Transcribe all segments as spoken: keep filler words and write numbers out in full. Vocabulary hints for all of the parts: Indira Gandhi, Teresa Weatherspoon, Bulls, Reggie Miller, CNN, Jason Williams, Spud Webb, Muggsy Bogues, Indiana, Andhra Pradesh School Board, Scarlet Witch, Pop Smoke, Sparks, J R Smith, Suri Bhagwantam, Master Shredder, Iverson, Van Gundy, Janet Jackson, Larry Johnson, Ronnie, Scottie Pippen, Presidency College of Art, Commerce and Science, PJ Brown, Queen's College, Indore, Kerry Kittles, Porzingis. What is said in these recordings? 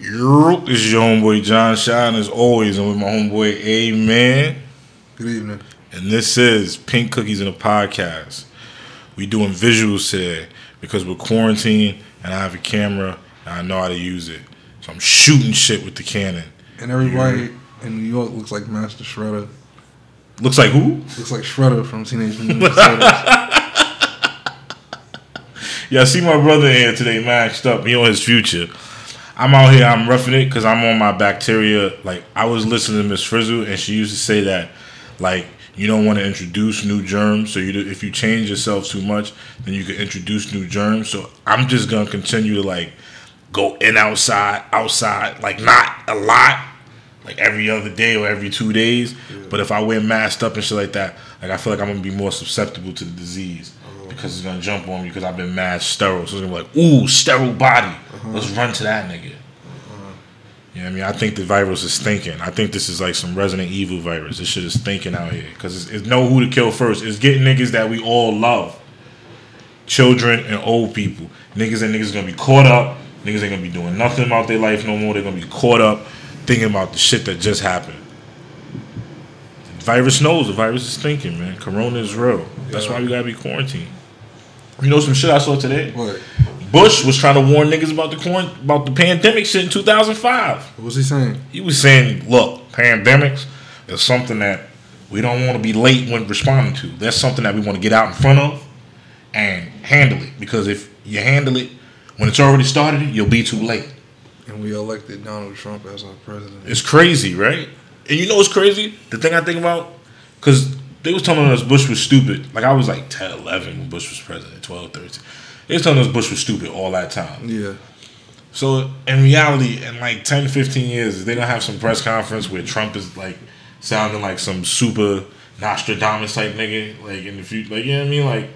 Yo, this is your homeboy John Shine, as always, and with my homeboy Amen. Good evening. And this is Pink Cookies in a Podcast. We doing visuals here because we're quarantined, and I have a camera, and I know how to use it. So I'm shooting shit with the Canon. And everybody you know? in New York looks like Master Shredder. Looks like who? Looks like Shredder from Teenage Mutant Ninja Turtles. Yeah, I see my brother here today, mashed up. He on his future. I'm out here, I'm roughing it because I'm on my bacteria. Like, I was listening to Miss Frizzle, and she used to say that, like, you don't want to introduce new germs. So you, if you change yourself too much, then you can introduce new germs. So I'm just going to continue to, like, go in outside, outside, like, not a lot, like, every other day or every two days. Yeah. But if I wear masked up and shit like that, like, I feel like I'm going to be more susceptible to the disease. Because it's going to jump on me because I've been mad sterile. So it's going to be like, ooh, sterile body. Uh-huh. Let's run to that nigga. Uh-huh. You know what I mean? I think the virus is thinking. I think this is like some Resident Evil virus. This shit is thinking out here. Because it's, it's know who to kill first. It's getting niggas that we all love. Children and old people. Niggas and niggas going to be caught up. Niggas ain't going to be doing nothing about their life no more. They're going to be caught up thinking about the shit that just happened. The virus knows. The virus is thinking, man. Corona is real. That's yeah. why we got to be quarantined. You know some shit I saw today? What? Bush was trying to warn niggas about the corn, about the pandemic shit in two thousand five. What was he saying? He was saying, look, pandemics is something that we don't want to be late when responding to. That's something that we want to get out in front of and handle it. Because if you handle it when it's already started, you'll be too late. And we elected Donald Trump as our president. It's crazy, right? And you know what's crazy? The thing I think about, because they was telling us Bush was stupid. Like, I was like ten, eleven when Bush was president, twelve, thirteen. They was telling us Bush was stupid all that time. Yeah. So, in reality, in like ten, fifteen years, they don't have some press conference where Trump is like sounding like some super Nostradamus type nigga. Like, in the future, like, you know what I mean? Like,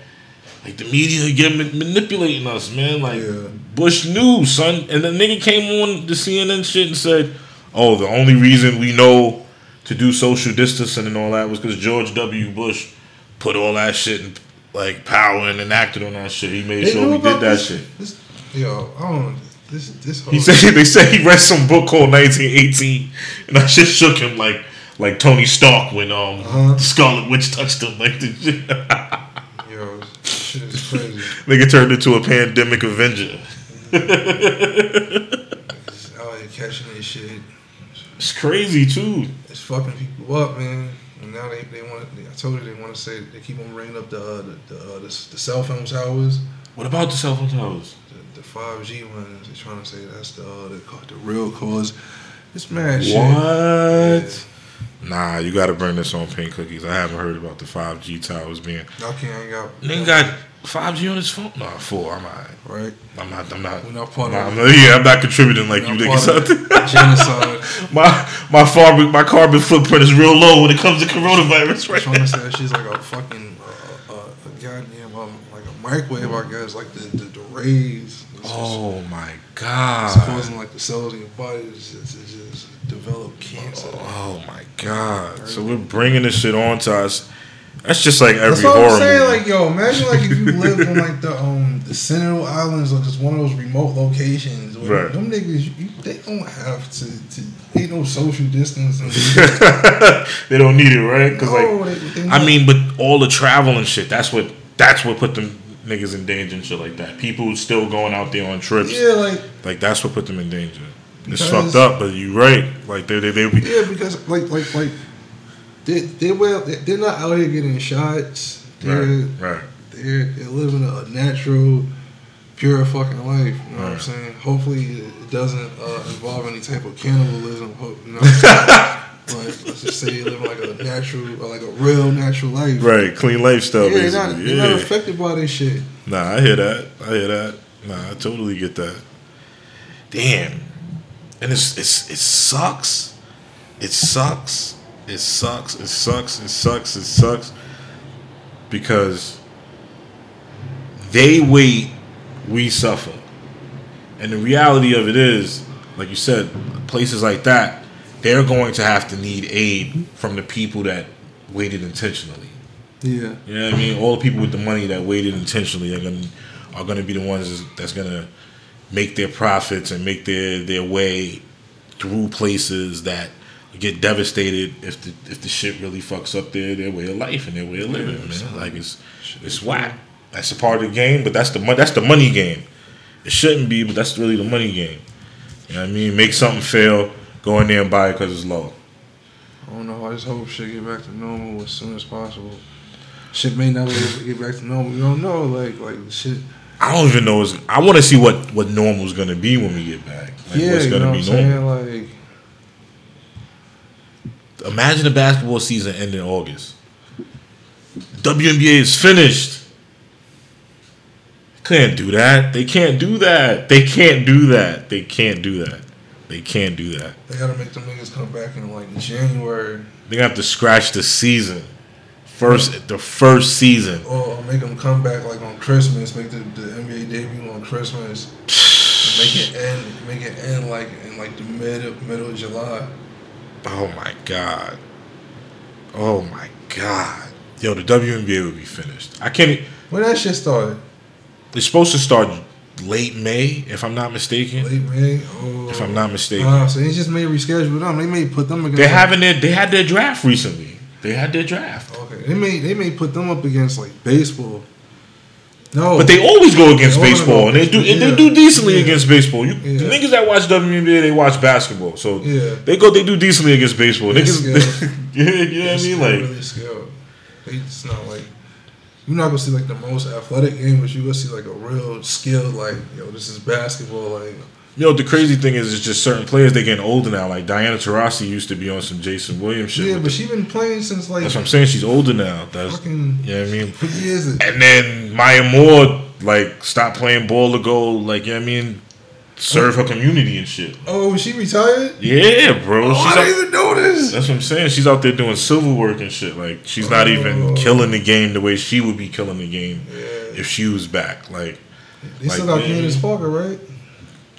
like the media get ma- manipulating us, man. Like, yeah. Bush knew, son. And the nigga came on the C N N shit and said, oh, the only reason we know to do social distancing and all that was because George W. Bush put all that shit in, like, power and enacted on that shit. He made they sure we did that this, shit. This, yo, I don't know. This, this whole he said, they said he read some book called nineteen eighteen, and that shit shook him like like Tony Stark when um uh-huh. Scarlet Witch touched him. Like, this shit. Yo, shit is crazy. Nigga turned into a pandemic Avenger. Niggas out here catching this shit. It's crazy too. It's fucking people up, man. And now they, they want. They, I told you they want to say they keep on bringing up the uh, the, the, uh, the the cell phone towers. What about the cell phone towers? The, the five G ones. They're trying to say that's the uh, the, the real cause. It's mad what? shit. What? Yeah. Nah, you got to bring this on Pink Cookies. I haven't heard about the five G towers being. Y'all can't hang out. Nigga got five G on his phone. Nah, four. I'm alright. Right. I'm not. I'm not. We're not part nah, of. Not, yeah, I'm not contributing like you niggas out there. Genocide. my my carbon my carbon footprint is real low when it comes to coronavirus. Right. Trying to say she's like a fucking uh, uh, a goddamn um, like a microwave. I guess like the the, the rays. It's oh just, my god. It's causing like the cells in your body to just, just develop cancer. Oh, oh my god. Right. So we're bringing this shit on to us. That's just like every horror movie. That's what I'm saying. Like, yo, imagine like if you lived on like the um the Sentinel Islands or just one of those remote locations. Where right. Them niggas, you, they don't have to. to they no social distancing. They don't need it, right? Because no, like, they, they I mean, but all the travel and shit. That's what. That's what put them niggas in danger and shit like that. People still going out there on trips. Yeah, like like that's what put them in danger. It's fucked up, but you're right. Like they they they. Be, yeah, because like like like. They, they well, they're not out here getting shots. They're, right, right. They're, they're living a natural, pure fucking life. You know right. what I'm saying? Hopefully it doesn't uh, involve any type of cannibalism. You know what I'm saying? Like, let's just say you're living like a natural, or like a real natural life. Right, clean lifestyle, yeah, basically. They're not, yeah. They're not affected by this shit. Nah, I hear that. I hear that. Nah, I totally get that. Damn. And it's it's it sucks. It sucks. It sucks, it sucks, it sucks, it sucks because they wait, we suffer. And the reality of it is, like you said, places like that, they're going to have to need aid from the people that waited intentionally. Yeah. You know what I mean? All the people with the money that waited intentionally are going to, are going to be the ones that's going to make their profits and make their, their way through places that get devastated if the if the shit really fucks up their, their way of life and their way of living, man. Like it's it's whack. That's a part of the game, but that's the that's the money game. It shouldn't be, but that's really the money game. You know what I mean? Make something fail, go in there and buy it because it's low. I don't know. I just hope shit get back to normal as soon as possible. Shit may never get back to normal. You don't know, like like shit. I don't even know. It's, I want to see what, what normal is going to be when we get back. Like, yeah, what's gonna you know be what I'm normal. saying? Like, imagine the basketball season ending in August. W N B A is finished. Can't do that. They can't do that. They can't do that. They can't do that. They can't do that. They got to make them niggas come back in like January. They got to scratch the season. First, the first season. Or make them come back like on Christmas. Make the, the N B A debut on Christmas. Make it end. Make it end like in like the mid of, middle of July. Oh my god. Oh my god. Yo, the W N B A would be finished. I can't. When that shit started? It's supposed to start late May, if I'm not mistaken. Late May. Oh. If I'm not mistaken. Wow. So they just may reschedule them. They may put them against. They're having their. They had their draft recently. They had their draft. Okay. They may they may put them up against like baseball. No. But they always go against they baseball, go and they do yeah. and they do decently yeah. against baseball. You, yeah. The niggas that watch W N B A, they watch basketball. So yeah. they go they do decently against baseball. They're niggas, yeah, you know They're what I mean? Like really skilled. They just not like. You're not gonna see like the most athletic game, but you're gonna see like a real skill. Like, yo, this is basketball. Like, you know, the crazy thing is, it's just certain players. They getting older now. Like Diana Taurasi used to be on some Jason Williams shit. Yeah, but the, she been playing since like. That's what I'm saying. She's older now. That's fucking. You know what I mean. Fifty years. And then Maya Moore like stopped playing ball to go like you know what I mean, serve oh, her community and shit. Oh, she retired. Yeah, bro. Oh, she's I out, didn't even know this. That's what I'm saying. She's out there doing civil work and shit. Like she's not oh. even killing the game the way she would be killing the game yeah. if she was back. Like they like, still got Candace Parker, right?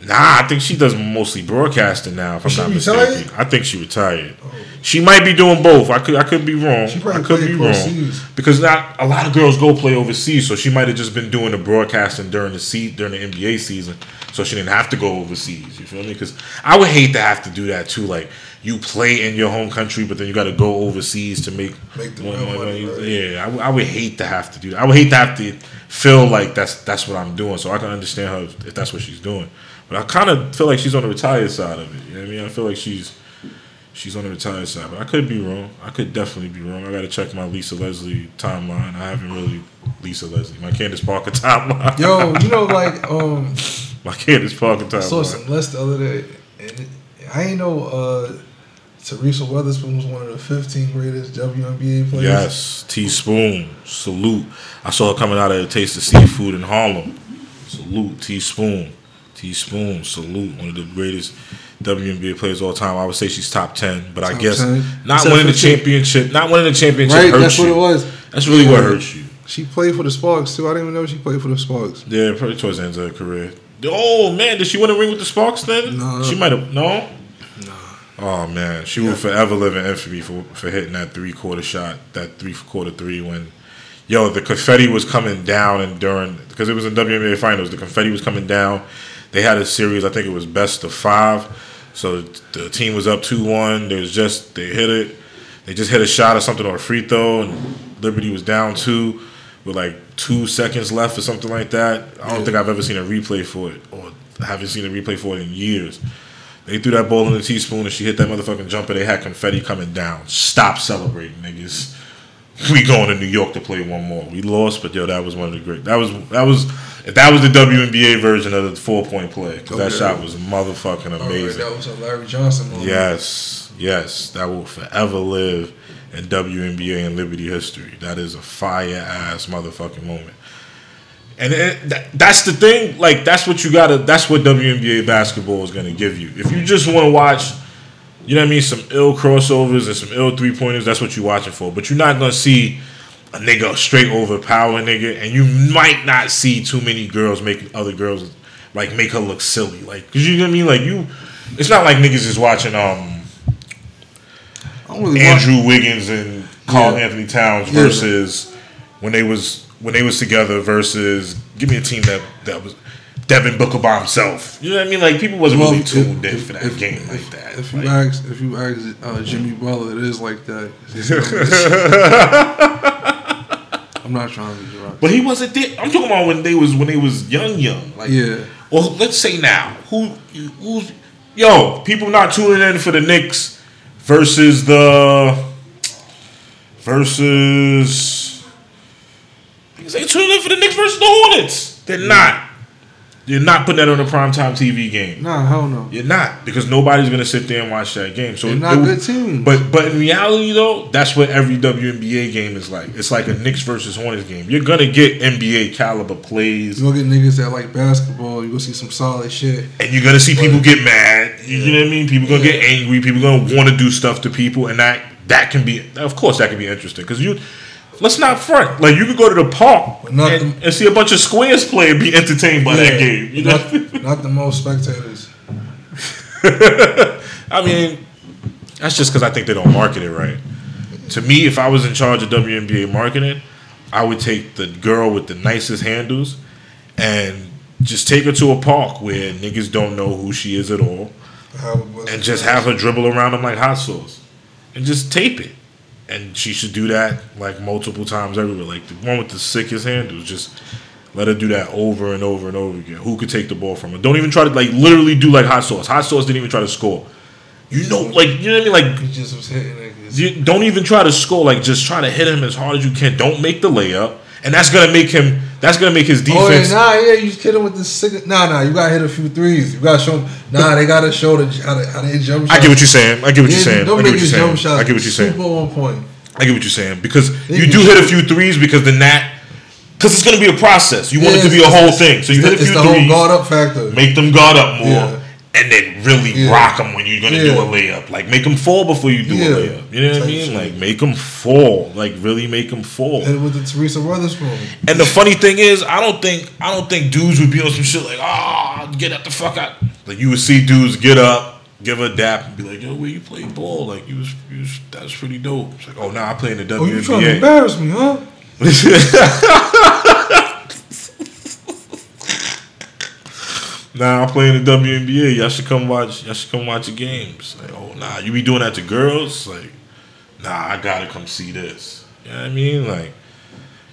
Nah, I think she does mostly broadcasting now. If I'm she not retired? mistaken, I think she retired. Oh. She might be doing both. I could, I could be wrong. She I could be overseas. wrong because not a lot of girls go play overseas. So she might have just been doing the broadcasting during the se- during the N B A season, so she didn't have to go overseas. You feel me? Because I would hate to have to do that too. Like you play in your home country, but then you got to go overseas to make make the money. money right? Yeah, I, w- I would hate to have to do that. I would hate to have to feel like that's that's what I'm doing. So I can understand her if, if that's what she's doing. But I kind of feel like she's on the retired side of it. You know what I mean? I feel like she's she's on the retired side. But I could be wrong. I could definitely be wrong. I got to check my Lisa Leslie timeline. I haven't really... Lisa Leslie. My Candace Parker timeline. Yo, you know, like... um, my Candace Parker timeline. I saw some list the other day. And it, I ain't know... Uh, Teresa Weatherspoon was one of the fifteen greatest W N B A players. Yes. Teaspoon. Salute. I saw her coming out of A Taste of Seafood in Harlem. Salute. Teaspoon. Teaspoon, salute, one of the greatest W N B A players of all time. I would say she's top ten, but top I guess ten. Not Except winning the championship, not winning the championship right? hurts that's you. That's what it was. That's really yeah. what hurts you. She played for the Sparks too. I didn't even know she played for the Sparks. Yeah, probably towards the end of her career. Oh man, did she win a ring with the Sparks then? No, she might have. No, no. Oh man, she yeah. will forever live in infamy for for hitting that three quarter shot, that three quarter three when. Yo, the confetti was coming down and during because it was in W N B A finals. The confetti was coming down. They had a series. I think it was best of five. So the team was up two one. They was just they hit it. They just hit a shot or something on a free throw, and Liberty was down two with like two seconds left or something like that. I don't think I've ever seen a replay for it, or haven't seen a replay for it in years. They threw that ball in the teaspoon, and she hit that motherfucking jumper. They had confetti coming down. Stop celebrating, niggas. We going to New York to play one more. We lost, but yo, that was one of the great. That was that was that was the W N B A version of the four point play because okay. that shot was motherfucking amazing. Right, that was a Larry Johnson moment. Yes, yes, that will forever live in W N B A and Liberty history. That is a fire ass motherfucking moment. And it, that, that's the thing. Like that's what you gotta. That's what W N B A basketball is gonna give you. If you just want to watch. You know what I mean? Some ill crossovers and some ill three-pointers. That's what you're watching for. But you're not going to see a nigga straight overpower a nigga. And you might not see too many girls make other girls, like, make her look silly. Like, because you know what I mean? Like, you... It's not like niggas is watching um really Andrew watch. Wiggins and Karl yeah. Anthony Towns versus yeah. when they was when they was together versus... Give me a team that, that was... Devin Booker by himself. You know what I mean? Like, people wasn't well, really tuned if, in for that if, game if, like that. If like, you ask, if you ask uh, Jimmy Butler, it is like that. I'm not trying to be drunk. But he wasn't there. I'm talking about when they was when they was young, young. Like, yeah. Well, let's say now who who's yo people not tuning in for the Knicks versus the versus. They tuning in for the Knicks versus the Hornets. They're yeah. not. You're not putting that on a primetime T V game. Nah, hell no. You're not. Because nobody's going to sit there and watch that game. So They're not it, good teams. But, but in reality, though, that's what every W N B A game is like. It's like a Knicks versus Hornets game. You're going to get N B A caliber plays. You're going to get niggas that like basketball. You're going to see some solid shit. And you're going to see people get mad. You yeah. know what I mean? People going to yeah. get angry. People going to want to do stuff to people. And that that can be, of course, that can be interesting. Because you... Let's not front. Like, you could go to the park and, the, and see a bunch of squares play and be entertained by yeah, that game. You not, know? Not the most spectators. I mean, that's just because I think they don't market it right. To me, if I was in charge of W N B A marketing, I would take the girl with the nicest handles and just take her to a park where niggas don't know who she is at all and just have her dribble around them like hot sauce and just tape it. And she should do that like multiple times everywhere. Like the one with the sickest handles, just let her do that over and over and over again. Who could take the ball from her? Don't even try to like literally do like hot sauce. Hot sauce didn't even try to score. You know, like you know what I mean. Like, just was hitting like this. You don't even try to score. Like just try to hit him as hard as you can. Don't make the layup, and that's gonna make him. That's gonna make his defense. Oh, nah, yeah, you kidding with the sick. Nah, nah, you gotta hit a few threes. You gotta show. Nah, they gotta show the, how to how to hit jump shots. I get what you're saying. I get what yeah, you're saying. Don't I make your jump shots. I get what you're saying. Super on point. I get what you're saying because they you do shoot. hit a few threes because then that because it's gonna be a process. You yeah, want it to be a whole thing, so you hit a few it's the threes. Whole guard up factor. Make them guard up more, yeah. and then really yeah. rock them when you're gonna yeah. do a layup. Like make them fall before you do yeah. a layup. You know what I mean? Shit. Like make them fall. Like really make them fall. And with the Teresa Weatherspoon. And the funny thing is, I don't think I don't think dudes would be on some shit like ah oh, get up the fuck out. Like you would see dudes get up. Give her a dap and be like, yo, where you play ball? Like, you was, you was that's pretty dope. It's like, oh, nah, I play in the W N B A. Oh, you trying to embarrass me, huh? Nah, I play in the W N B A. Y'all should come watch. Y'all should come watch the games. Like, oh, nah, you be doing that to girls? Like, nah, I gotta come see this. You know what I mean? Like,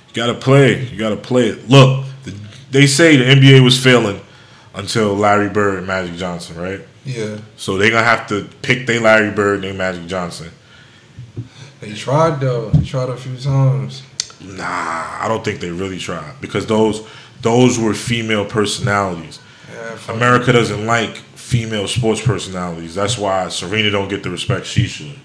you gotta play. You gotta play it. Look, the, they say the N B A was failing until Larry Bird and Magic Johnson, right? Yeah. So they gonna have to pick their Larry Bird, their Magic Johnson. They tried though. They tried a few times. Nah, I don't think they really tried because those those were female personalities. Yeah, America doesn't like female sports personalities. That's why Serena don't get the respect she should.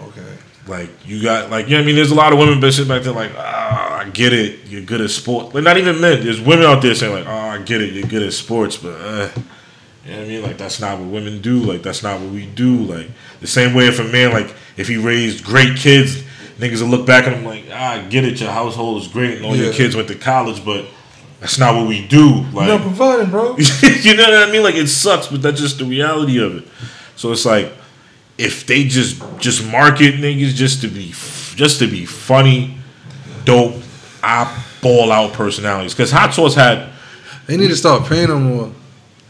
Okay. Like you got like you know what I mean. There's a lot of women bitches back there like ah oh, I get it. You're good at sports. Like not even men. There's women out there saying like oh I get it. You're good at sports, but. Uh. You know what I mean? Like, that's not what women do. Like, that's not what we do. Like, the same way if a man, like, if he raised great kids, niggas will look back at him like, ah, I get it. Your household is great and all yeah. your kids went to college, but that's not what we do. Like, you're not providing, bro. You know what I mean? Like, it sucks, but that's just the reality of it. So it's like, if they just just market niggas just to be just to be funny, dope, I ball out personalities. Because Hot Sauce had... They need to start paying them more.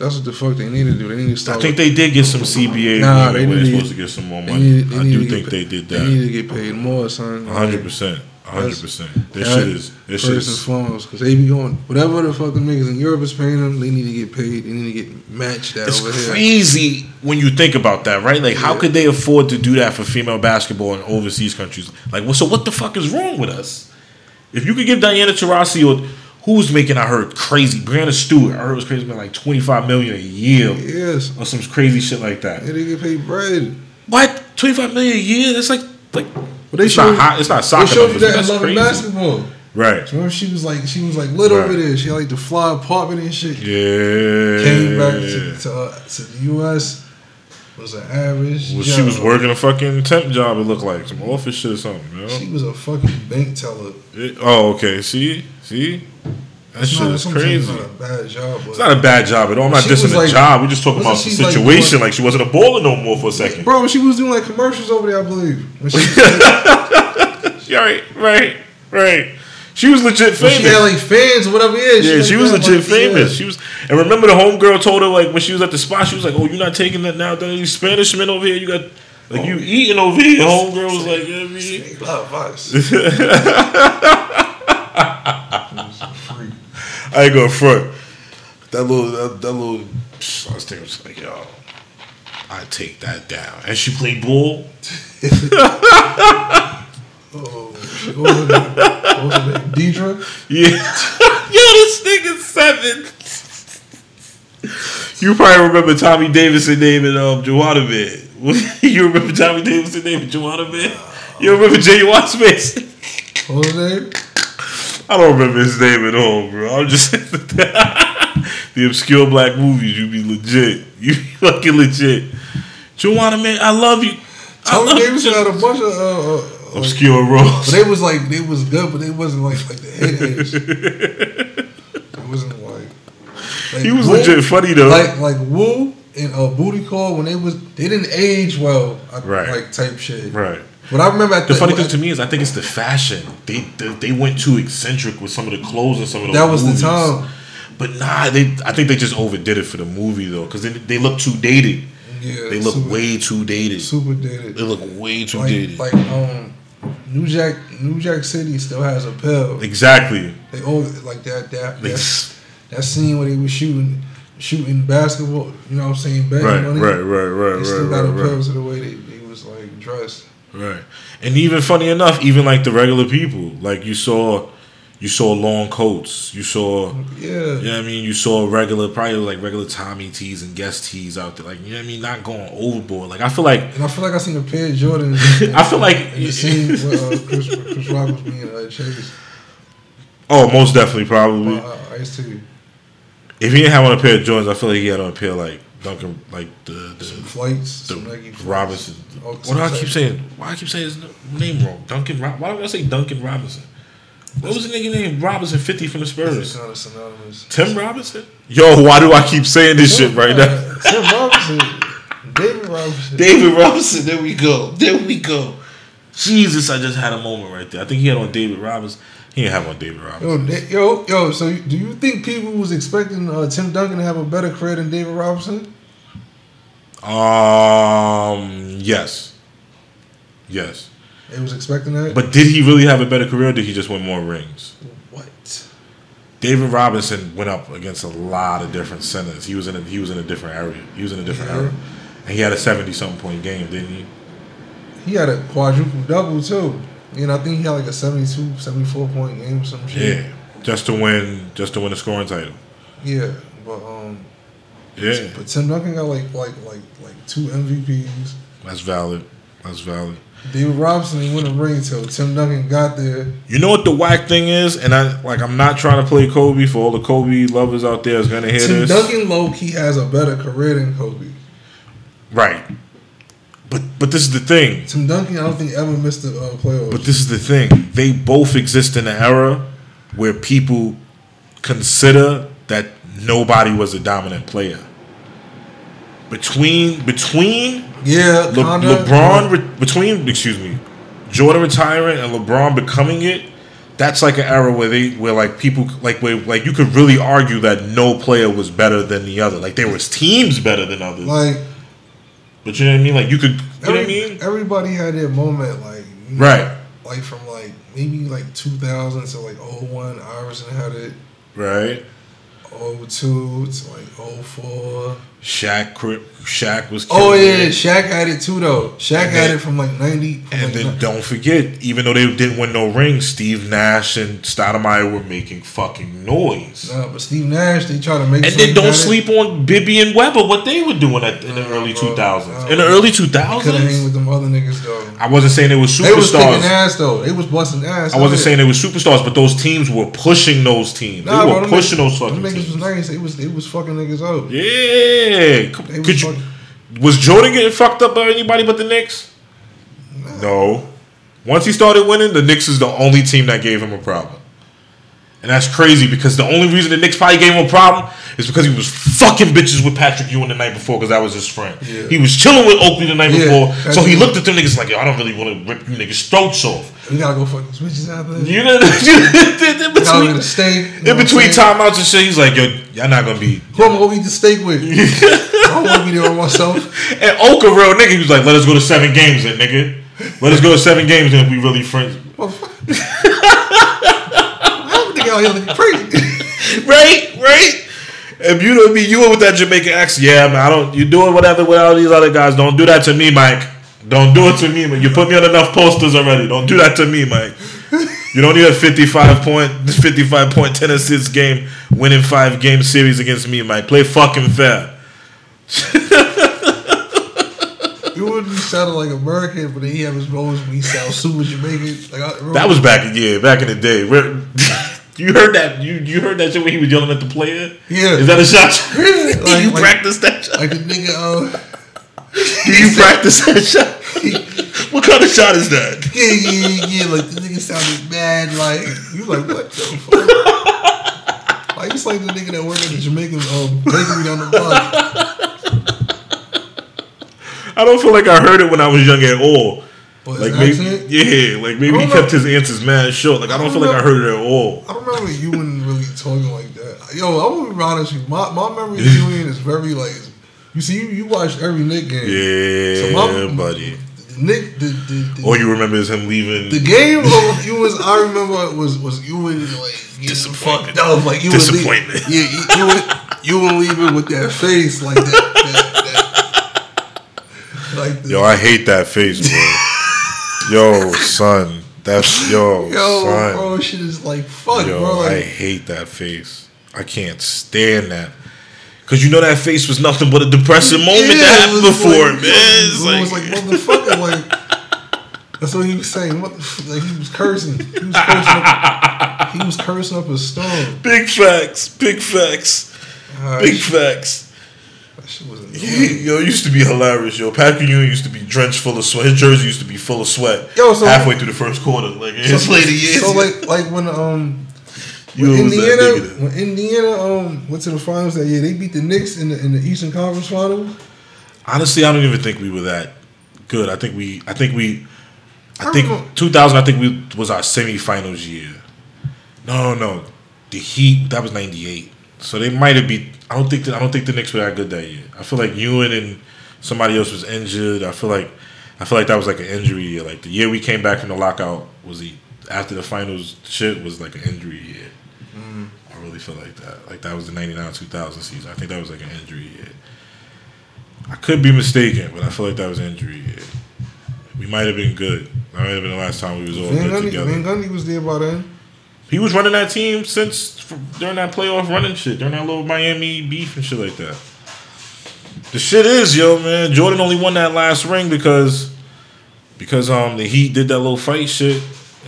That's what the fuck they need to do. They need to start. I think they did get some C B A nah, money. They were supposed to get some more money. Need, I do think paid. They did that. They need to get paid more, son. one hundred percent. one hundred percent. This shit is. This shit is. First and foremost, because they be going. Whatever the fuck the niggas in Europe is paying them, they need to get paid. They need to get matched that it's over here. It's crazy when you think about that, right? Like, yeah. how could they afford to do that for female basketball in overseas countries? Like, well, so what the fuck is wrong with us? If you could give Diana Taurasi or. Who's making, I heard, crazy? Brianna Stewart, I heard it was crazy, like twenty-five million dollars a year. Yes. Or some crazy shit like that. Yeah, they get paid bread. What? twenty-five million dollars a year? That's like, like but they it's, showed, not hot, it's not soccer. They showed you that in Love and Basketball. Right. Remember, she was like, she was like little right. over there. She had like the fly apartment and shit. Yeah. Came back to, to, uh, to the U S was an average well, job. She was working a fucking temp job, it looked like. Some office shit or something, you know? She was a fucking bank teller. It, oh, okay. See? See? That it's shit not, is crazy. It's not a bad job. It's not a bad job at all. I'm not dissing like, the job. We're just talking about the situation. Like, like she wasn't a baller no more for a second. Bro, she was doing like commercials over there, I believe. She, yeah, right, right, right. She was legit famous. She had like fans or whatever. Yeah, she, yeah, she was legit famous. Yeah. She was, and remember the homegirl told her, like, when she was at the spot, she was like, "Oh, you're not taking that now. There are these Spanish men over here. You got like oh, you eating over here." The homegirl was like, "Yeah, me." Love us. I ain't going front. That little, that, that little. I was thinking, I was like, yo, I take that down. And she played ball. Oh, she was that Deidre? Yeah. Yo, this nigga's seven. You probably remember Tommy Davidson name and um, Jawada Man. You remember Tommy Davidson name and Jawada Man? You remember Jay Watt's face? What was his name? I don't remember his name at all, bro. I'm just saying the obscure black movies. You be legit. You be fucking legit. Jawada Man, I love you. Tommy Davidson had a bunch of uh, uh, obscure like, roles. But they was like, they was good, but they wasn't like like the head edge. It wasn't like, like he was Wu, legit funny though. Like like Wu and uh, Booty Call when they was they didn't age well. I, right. Like type shit. Right. But I remember at the, the funny thing at, to me is I think it's the fashion. They, they they went too eccentric with some of the clothes and some of the. That was movies. The time. But nah, they I think they just overdid it for the movie though, because they they look too dated. Yeah, they look super, way too dated. Super dated. They look way too like, dated. Like um, New Jack New Jack City still has a pill. Exactly. They over like that that they, that that scene where they were shooting shooting basketball. You know what I'm saying? Right, right, right, right, right. They still right, got right, a pill to the way they, they was like dressed. Right, and even funny enough, even like the regular people, like you saw, you saw long coats, you saw, yeah, you know what I mean, you saw regular, probably like regular Tommy tees and Guess tees out there, like you know what I mean, not going overboard. Like I feel like, and I feel like I seen a pair of Jordans. And, I feel like and the scene where uh, Chris, Chris Rock was being uh, chased. Oh, most definitely, probably. Uh, I used to. If he didn't have on a pair of Jordans, I feel like he had on a pair like. Duncan, like the, the some flights, the some Nike Robinson. Oh, what do I keep saying? Why I keep saying his name wrong? Duncan. Why do I say Duncan Robinson? What was the nigga named Robinson fifty from the Spurs? Kind of Tim Robinson. Yo, why do I keep saying this Tim, shit right uh, now? Tim Robinson, David Robinson, David Robinson. There we go. There we go. Jesus, I just had a moment right there. I think he had on David Robinson. He didn't have on David Robinson. Yo, yo, yo, so do you think people was expecting uh, Tim Duncan to have a better career than David Robinson? Um, yes. Yes. They was expecting that? But did he really have a better career or did he just win more rings? What? David Robinson went up against a lot of different centers. He was in a, he was in a different area. He was in a different yeah. era. And he had a seventy-something point game, didn't he? He had a quadruple double, too. And I think he had like a seventy-two, seventy-four point game or some shit. Yeah, just to win, just to win a scoring title. Yeah, but um, yeah, but Tim Duncan got like like like like two M V Ps. That's valid. That's valid. David Robinson didn't win a ring till Tim Duncan got there. You know what the whack thing is, and I like I'm not trying to play Kobe for all the Kobe lovers out there is gonna hear Tim this. Tim Duncan low key has a better career than Kobe. Right. But but this is the thing. Tim Duncan, I don't think ever missed the uh, playoffs. But this is the thing. They both exist in an era where people consider that nobody was a dominant player. Between between yeah, Le, Connor, LeBron re, between excuse me, Jordan retiring and LeBron becoming it, that's like an era where they where like people like where like you could really argue that no player was better than the other. Like there was teams better than others. Like. But you know what I mean? Like, you could, you Every, know what I mean? Everybody had their moment, like, you know, right. Like, from, like, maybe, like, two thousand to, like, oh one, Iverson had it. Right. oh two to, like, oh four. Shaq, Shaq was killing Oh, yeah, it. Shaq had it, too, though. Shaq and had then, it from, like, ninety. From and like then ninety. Don't forget, even though they didn't win no rings, Steve Nash and Stoudemire were making fucking noise. Nah, but Steve Nash, they try to make And then don't sleep it. On Bibby and Webber, what they were doing at, in the nah, early bro, two thousands. Nah, in the early two thousands? Could have hang with them other niggas, though. I wasn't saying they were superstars. They was kicking ass, though. They was busting ass. I wasn't it. saying they were superstars, but those teams were pushing those teams. Nah, they were bro, pushing niggas, those fucking teams. Them niggas was nice. It was, they was fucking niggas up. Yeah. Yeah, could was, you, was Jordan getting fucked up by anybody but the Knicks? No. no. Once he started winning, the Knicks is the only team that gave him a problem. And that's crazy because the only reason the Knicks probably gave him a problem is because he was fucking bitches with Patrick Ewing the night before because that was his friend. Yeah. He was chilling with Oakley the night yeah, before, so he looked at them niggas like, yo, I don't really want to rip you niggas' throats off. You gotta go fuck these bitches out there. You know, in between, the steak, you know in between timeouts and shit, he's like, yo, y'all not gonna be. Who am I gonna eat the steak with? I don't want to be there with myself. And Oak, a real nigga, he was like, let us go to seven games then, nigga. Let us go to seven games and we really friends. Well, right, right. If you don't be you with that Jamaican accent, yeah, man, I don't. You doing whatever with all these other guys? Don't do that to me, Mike. Don't do it to me, man. You put me on enough posters already. Don't do that to me, Mike. You don't need a fifty-five point, fifty-five point, ten assists game, winning five game series against me, Mike. Play fucking fair. You wouldn't sound like American, but then he have his moments when he sounds super Jamaican. Like, I that was back in yeah, back in the day. You heard that? You you heard that shit when he was yelling at the player? Yeah. Is that a shot? Yeah, like, you like, practice that shot? Like the nigga. Uh, Do you practice that shot? What kind of shot is that? Yeah, yeah, yeah. Like the nigga sounded mad. Like you like what the fuck? Like it's like the nigga that worked at the Jamaican um, bakery down the block. I don't feel like I heard it when I was young at all. What, like maybe, yeah, like maybe he kept his answers mad short. Like I don't, I don't feel remember, like I heard it at all. I don't remember Ewing really talking like that. Yo, I'm gonna be honest with you. My my memory of Ewing is very like you see you, you watched every Knick game. Yeah, so my, buddy. Knick, the, the, the, all you remember is him leaving. The game of Ewing I remember was was Ewing like getting fucked up. Like Ewing disappointment. Leave, yeah, Ewing leaving with that face like that. that, that like the, yo, I hate that face, bro. Yo, son, that's yo, yo son. Bro, shit is like fuck, yo, bro. Like, I hate that face. I can't stand that. Cause you know that face was nothing but a depressing moment yeah, that happened before, like, man. It's like, was like motherfucker, like that's what he was saying. What the, like he was cursing. He was cursing, up, he was cursing up a storm. Big facts, big facts, uh, big shit. facts. He, yo, it used to be hilarious, yo. Patrick Ewing used to be drenched full of sweat. His jersey used to be full of sweat. Yo, so halfway like, through the first quarter, like his so, later years. So like, like when um, when yo, Indiana, when Indiana um went to the finals that year, they beat the Knicks in the in the Eastern Conference Finals. Honestly, I don't even think we were that good. I think we, I think we, I, I think two thousand. I think we was our semifinals year. No, no, no. The Heat that was ninety-eight. So they might have beat. I don't think the, I don't think the Knicks were that good that year. I feel like Ewing and somebody else was injured. I feel like I feel like that was like an injury year. Like the year we came back from the lockout was the after the finals shit was like an injury year. Mm-hmm. I really feel like that. Like that was the ninety-nine two thousand season. I think that was like an injury year. I could be mistaken, but I feel like that was an injury year. We might have been good. That might have been the last time we was all Van good Gundy, together. Van Gundy was there by then. He was running that team since during that playoff running shit, during that little Miami beef and shit like that. The shit is, yo, man, Jordan only won that last ring because because um the Heat did that little fight shit. You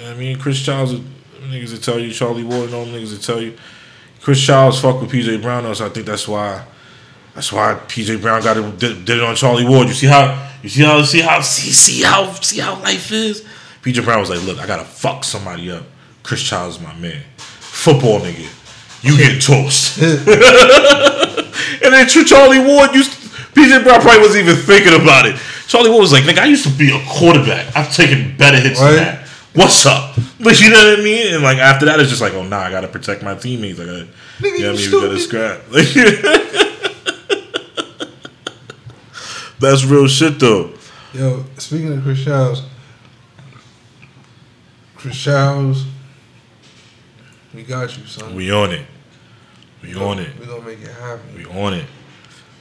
know what I mean? Chris Childs, niggas that tell you, Charlie Ward and all them niggas that tell you. Chris Childs fucked with P J Brown, so I think that's why that's why P J Brown got it, did, did it on Charlie Ward. You see how you see how see how see, see how see how life is? P J Brown was like, look, I gotta fuck somebody up. Chris Childs is my man. Football nigga. You get tossed. And then Charlie Ward used to, P J Brown probably wasn't even thinking about it. Charlie Ward was like, nigga, I used to be a quarterback. I've taken better hits right? than that. What's up? But you know what I mean? And like after that, it's just like, oh nah, I gotta protect my teammates. I gotta, nigga, you know what I mean? We gotta scrap. Like, that's real shit though. Yo, speaking of Chris Childs, Chris Childs, we got you, son. We on it. We, we on it. We gonna make it happen. We on it.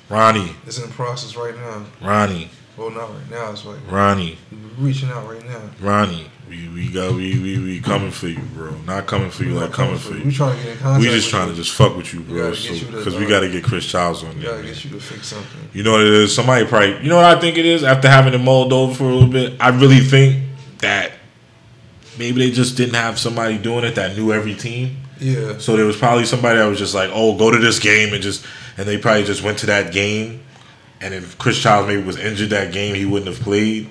Ronnie. It's in the process right now. Ronnie. Well, not right now. It's like Ronnie. We're reaching out right now. Ronnie, we we got we we we coming for you, bro. Not coming for you, like coming, coming for you. you. We trying to get in contact. We just with trying you. to just fuck with you, bro. Because so, we got to get Chris Childs on we there. Gotta get you to fix something. You know what it is? Somebody probably. You know what I think it is? After having it mulled over for a little bit, I really think that. Maybe they just didn't have somebody doing it that knew every team. Yeah. So there was probably somebody that was just like, oh, go to this game and just, and they probably just went to that game. And if Chris Childs maybe was injured that game, he wouldn't have played.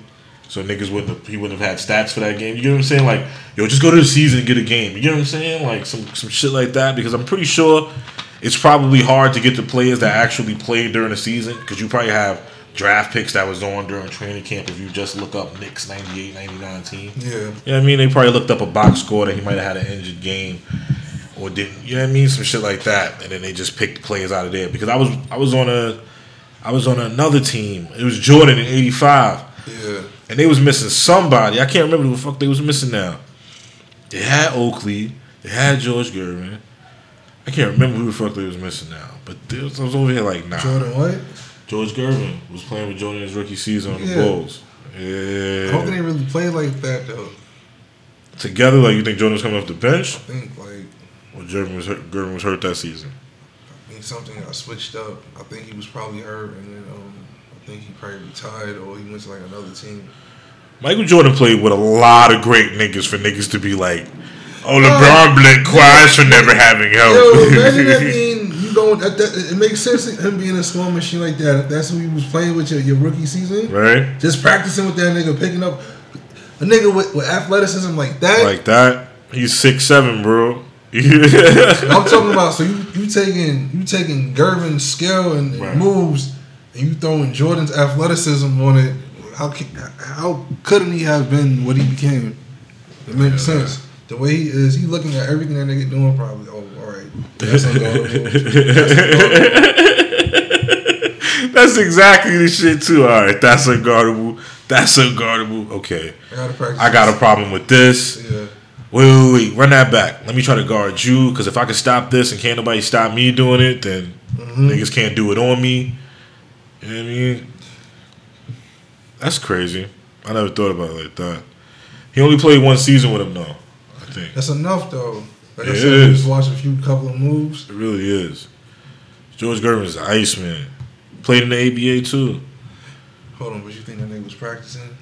So niggas wouldn't have, he wouldn't have had stats for that game. You know what I'm saying? Like, yo, just go to the season and get a game. You know what I'm saying? Like, some, some shit like that. Because I'm pretty sure it's probably hard to get the players that actually played during the season. Because you probably have draft picks that was on during training camp. If you just look up Knicks ninety-eight ninety-nine team. Yeah. You know what I mean? They probably looked up a box score that he might have had an injured game. Or didn't. You know what I mean? Some shit like that. And then they just picked players out of there. Because I was, I was on a... I was on another team. It was Jordan in eighty-five. Yeah. And they was missing somebody. I can't remember who the fuck they was missing now. They had Oakley. They had George Gervin. I can't remember who the fuck they was missing now. But I was over here like, nah. Jordan what? George Gervin was playing with Jordan his rookie season on yeah. the Bulls. Yeah. How can they really play like that, though? Together? Like, you think Jordan was coming off the bench? I think, like... Well, Gervin was hurt, Gervin was hurt that season. Something I switched up. I think he was probably hurt, and then um, I think he probably retired or he went to like another team. Michael Jordan played with a lot of great niggas for niggas to be like, oh, LeBron uh, bled quiet for never having help. Yo, imagine that. I mean, you going, that, that, it makes sense him being a slow machine like that. If that's who he was playing with your, your rookie season, right? Just practicing with that nigga, picking up a nigga with, with athleticism like that. Like that, he's six seven, bro. I'm talking about, so you, you taking you taking Gervin's skill and, and right. moves, and you throwing Jordan's athleticism on it. How how couldn't he have been what he became? It makes yeah, sense. Man. The way he is, he looking at everything that nigga doing. Probably, oh, all right, that's unguardable. That's exactly the shit too. All right, that's unguardable. That's unguardable. Okay, I gotta practice. I got a problem with this. Yeah. Wait, wait, wait, run that back. Let me try to guard you, because if I can stop this and can't nobody stop me doing it, then mm-hmm. niggas can't do it on me. You know what I mean? That's crazy. I never thought about it like that. He only played one season with him, though, I think. That's enough, though. Like yeah, I said, it is. Just watch a few couple of moves. It really is. George Gervin is an Iceman. Played in the A B A, too. Hold on, but you think that nigga was practicing?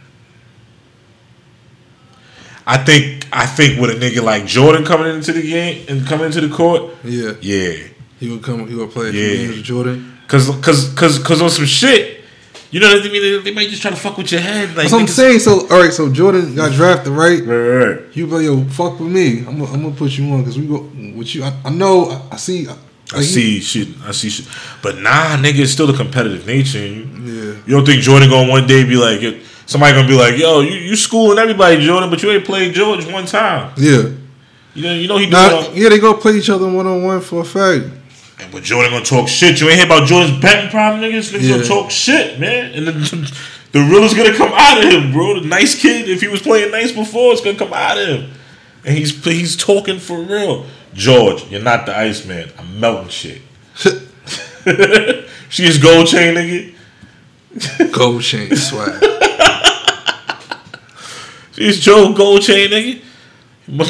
I think I think with a nigga like Jordan coming into the game and coming into the court, yeah, yeah, he would come, he would play yeah. games with Jordan, cause, cause, cause, cause on some shit, you know what I mean? They might just try to fuck with your head. Like, that's what I'm saying. So all right, so Jordan got drafted, right? Right, right. He like, yo, fuck with me. I'm, I'm gonna put you on, cause we go with you. I, I know, I, I see. I, Like I see he, shit. I see shit. But nah, nigga, it's still the competitive nature in you. Yeah. You don't think Jordan gonna one day be like, somebody gonna be like, yo, you, you schooling everybody, Jordan, but you ain't played George one time. Yeah. You know, you know he nah, do. Yeah, they gonna play each other one on one for a fact. And but Jordan gonna talk shit. You ain't hear about Jordan's betting problem, niggas. Niggas yeah. gonna talk shit, man. And the, the real is gonna come out of him, bro. The nice kid, if he was playing nice before, it's gonna come out of him. And he's he's talking for real. George, you're not the Iceman. I'm melting shit. She is gold chain, nigga. Gold chain swag. She's Joe Gold Chain, nigga.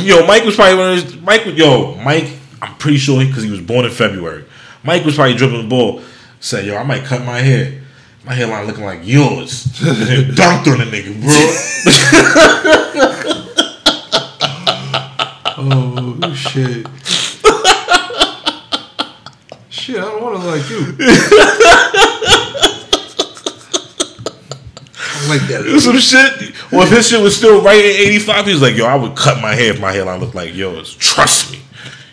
Yo, Mike was probably one of his. Mike, yo, Mike. I'm pretty sure because he, he was born in February. Mike was probably dribbling the ball. Said, yo, I might cut my hair. My hairline looking like yours. And dunked on the nigga, bro. Oh shit! Shit, I don't want to look like you. I don't like that. It was some shit. Well, if his shit was still right at eighty-five, he was like, "Yo, I would cut my hair if my hairline looked like yours. Trust me."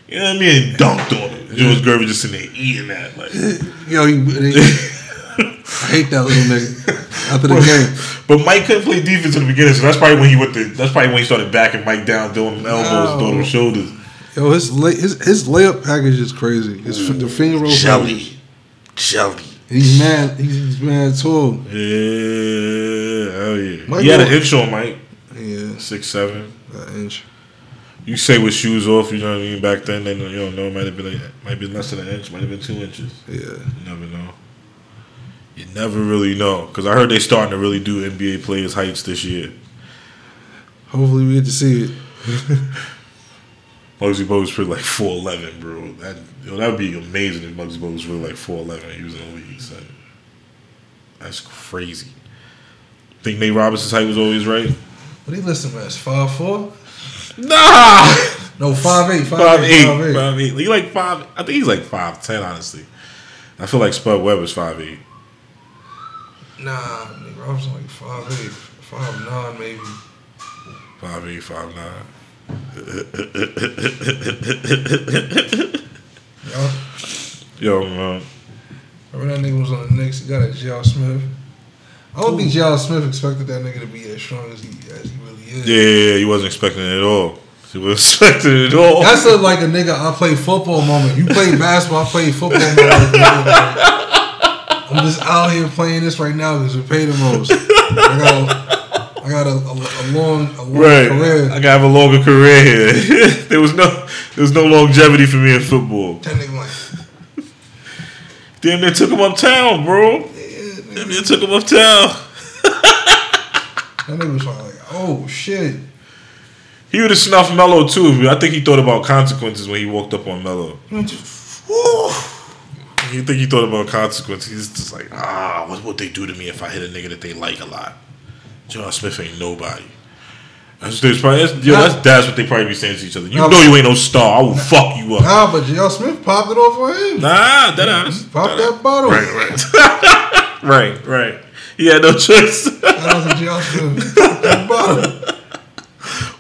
You know what I mean? And dunked on it. George Gervin just sitting there eating that. Like, yo, he, he, I hate that little nigga after the game. But Mike couldn't play defense in the beginning, so that's probably when he went to, that's probably when he started backing Mike down, throwing him elbows, throwing him shoulders. Yo, his lay, his his layup package is crazy. His Ooh, the finger roll jelly, package. jelly. He's mad. He's mad tall. Yeah, hell yeah. Mike he had an inch on Mike. Yeah, six seven. An inch. You say with shoes off, you know what I mean. Back then, they you don't know. Might have been like, might be less than an inch. Might have been two inches. Yeah, you never know. You never really know. Because I heard they starting to really do N B A players' heights this year. Hopefully we get to see it. Muggsy Bogues pretty like four eleven, bro. That yo, that would be amazing if Muggsy Bogues really like four eleven. He was in the league. So. That's crazy. Think Nate Robinson's height was always right? What do you listen to? It's five four? Nah! No, five eight. five eight. He like five. I think he's like five ten, honestly. I feel like Spud Webb is five eight. Nah, nigga, I was like five eight, five nine maybe. five eight, five nine. Yo. Yo, man. Remember that nigga was on the Knicks, he got at J R. Smith. I don't Ooh. think J R. Smith expected that nigga to be as strong as he, as he really is. Yeah, yeah, yeah, he wasn't expecting it at all. He wasn't expecting it at all. That's a, like a nigga, I play football moment. You play basketball, I play football moment. I'm just out here playing this right now because we pay the most. I got a, I got a, a, a long, a long right. career. I gotta have a longer career here. there was no there was no longevity for me in football. That nigga like, damn, they took him uptown, bro. And they took him uptown. That nigga was like, oh shit. He would have snuffed Melo too. I think he thought about consequences when he walked up on Melo. Just, woo. You think he thought about consequences. He's just like, ah, what would they do to me if I hit a nigga that they like a lot? John Smith ain't nobody. That's, that's, probably, that's, yo, nah, that's, that's what they probably be saying to each other. You nah, know you ain't no star. I will nah, fuck you up. Nah, but J R. Smith popped it off on him. Nah, that ass. Popped that bottle. Right, right. Right, right. He had no choice. That was a J R. Smith. That bottle.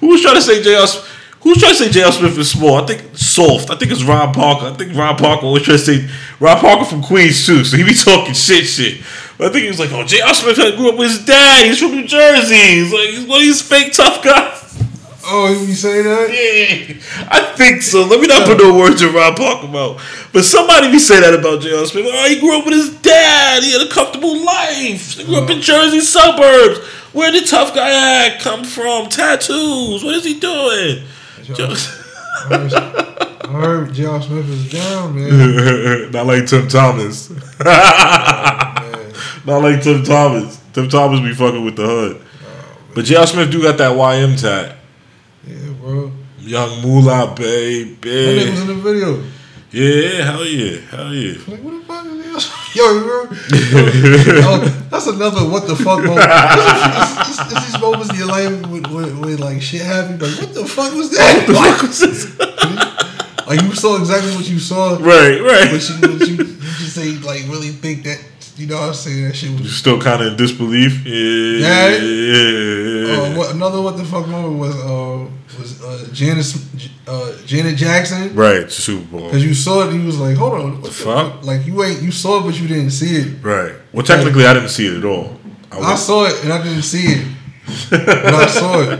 Who's trying to say J R. Smith? Who's trying to say J R. Smith is small? I think soft. I think it's Ron Parker. I think Ron Parker was trying to say Ron Parker from Queens too. So he be talking shit, shit. But I think he was like, "Oh, J R. Smith grew up with his dad. He's from New Jersey. He's like he's one of these fake tough guys." Oh, you say that? Yeah, I think so. Let me not put no words in Ron Parker about. But somebody be saying that about J R. Smith. Oh, he grew up with his dad. He had a comfortable life. He grew up in Jersey suburbs. Where did the tough guy at come from? Tattoos. What is he doing? J R. I heard J R. Smith is down, man. Not like Tim Thomas. Oh, not like Tim Thomas. Tim Thomas be fucking with the hood. Oh, but J R. Smith do got that Y M tat. Yeah, bro. Young Moolah, baby. That nigga was in the video. Yeah, hell yeah. Hell yeah. Like, what the fuck is this? Yo, bro. Yo, that's another what the fuck moment. It's, it's, it's these moments in your life when, when, when like shit happened. Like, what the fuck was that? What the fuck was this? Like, you saw exactly what you saw. Right, right. But you, but you, you just ain't like really think that, you know what I'm saying? That shit was. You're still kind of in disbelief. Yeah. Yeah. yeah. Uh, what, another what the fuck moment was. Uh, Was uh, Janice, uh, Janet Jackson? Right, Super Bowl. Because you saw it, and you was like, "Hold on, what the fuck?" Like you ain't you saw it, but you didn't see it. Right. Well, technically, like, I didn't see it at all. I, I saw it, and I didn't see it. But I saw it,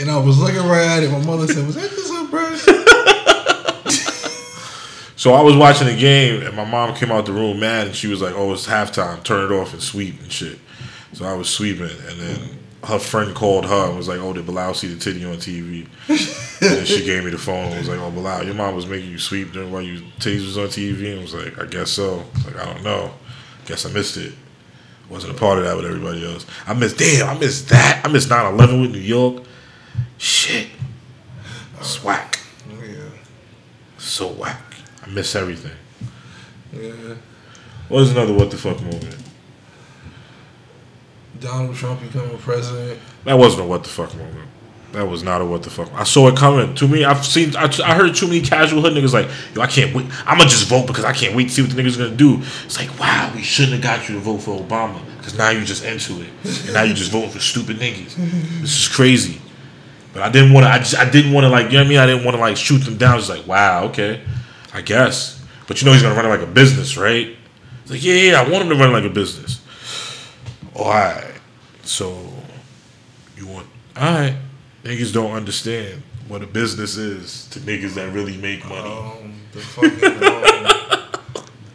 and I was looking right at it. My mother said, "Was that just her breath?" So I was watching the game, and my mom came out the room mad, and she was like, "Oh, it's halftime. Turn it off and sweep and shit." So I was sweeping, and then her friend called her and was like, "Oh, did Bilal see the titty on T V?" And then she gave me the phone and was like, "Oh, Bilal, your mom was making you sweep during while you titties was on T V?" And I was like, "I guess so." I was like, "I don't know. Guess I missed it. Wasn't a part of that with everybody else. I missed, damn, I missed that. I missed nine eleven with New York. Shit. It's whack. Yeah. So whack. I miss everything." Yeah. What is another what the fuck moment? Donald Trump becoming president. That wasn't a what the fuck moment. That was not a what the fuck moment. I saw it coming. To me, I've seen, I, I heard too many casual hood niggas like, "Yo, I can't wait. I'm gonna just vote because I can't wait to see what the niggas gonna do." It's like, wow, we shouldn't have got you to vote for Obama because now you just into it and now you just voting for stupid niggas. This is crazy. But I didn't want to. I just, I didn't want to like. You know what I mean? I didn't want to like shoot them down. It's like, wow, okay, I guess. But you know he's gonna run it like a business, right? It's like, yeah, yeah, I want him to run it like a business. Oh, all right. So you want, all right, niggas don't understand what a business is to niggas that really make money. Um, the fucking um,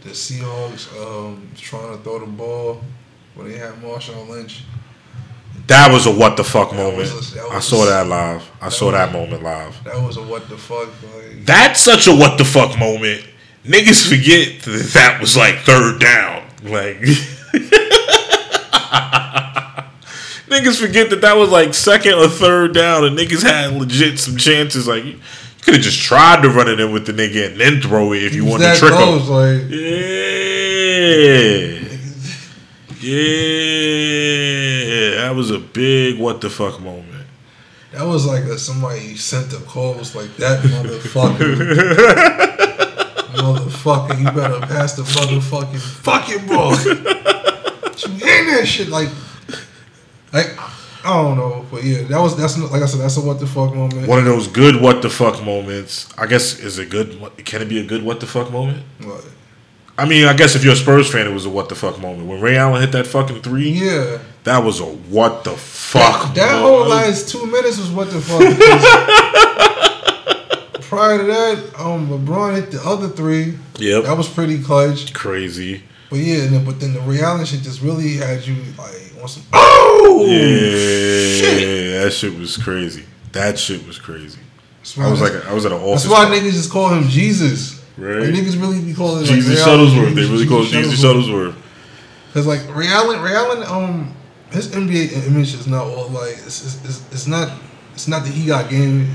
the Seahawks um, trying to throw the ball when they had Marshawn Lynch. That was a what the fuck that moment. Was a, was I saw that live. I that saw was, that moment live. That was a what the fuck. Like, that's such a what the fuck moment. Niggas forget that that was like third down. Like. Niggas forget that that was like second or third down, and niggas had legit some chances. Like you could have just tried to run it in with the nigga and then throw it if you wanted to trick him. Like, yeah, yeah, that was a big what the fuck moment. That was like a, somebody sent the calls like that motherfucker, motherfucker. You better pass the motherfucking fucking ball. You maybe I should like, like I don't know, but yeah, that was that's like I said, that's a what the fuck moment. One of those good what the fuck moments. I guess is a good. Can it be a good what the fuck moment? What? I mean, I guess if you're a Spurs fan, it was a what the fuck moment when Ray Allen hit that fucking three. Yeah, that was a what the fuck. That, that whole last two minutes was what the fuck. Prior to that, um, LeBron hit the other three. Yep. That was pretty clutch. Crazy. But yeah, no, but then the reality shit just really had you like on some. Oh yeah, shit! That shit was crazy. That shit was crazy. I was I just, like, I was at an office. That's why niggas just call him Jesus. Right? Like, niggas really be calling him Jesus like, Shuttlesworth. Jesus, they really call him Jesus Shuttlesworth. Because like Ray Allen, Ray Allen, um, his N B A image is not all like it's it's, it's, it's not it's not the he got game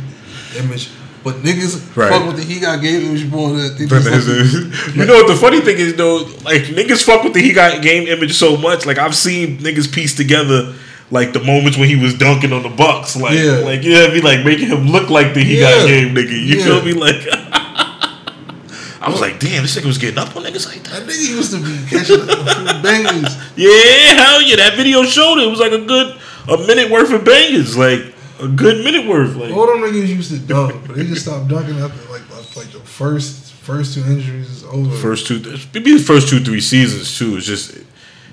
image. But niggas right. fuck with the he got game image more than they just like, you know what the funny thing is though, like niggas fuck with the he got game image so much. Like I've seen niggas piece together like the moments when he was dunking on the Bucks, like yeah. like you know what I mean, like making him look like the he yeah. got game nigga. You yeah. feel me? Like I was like, damn, this nigga was getting up on niggas like that. That nigga used to be catching up bangers. Yeah, hell yeah, that video showed it. It was like a good a minute worth of bangers, like. A good minute worth. Like all them niggas used to dunk, but they just stopped dunking after like like the first first two injuries is over. First two, maybe the first two three seasons too. It's just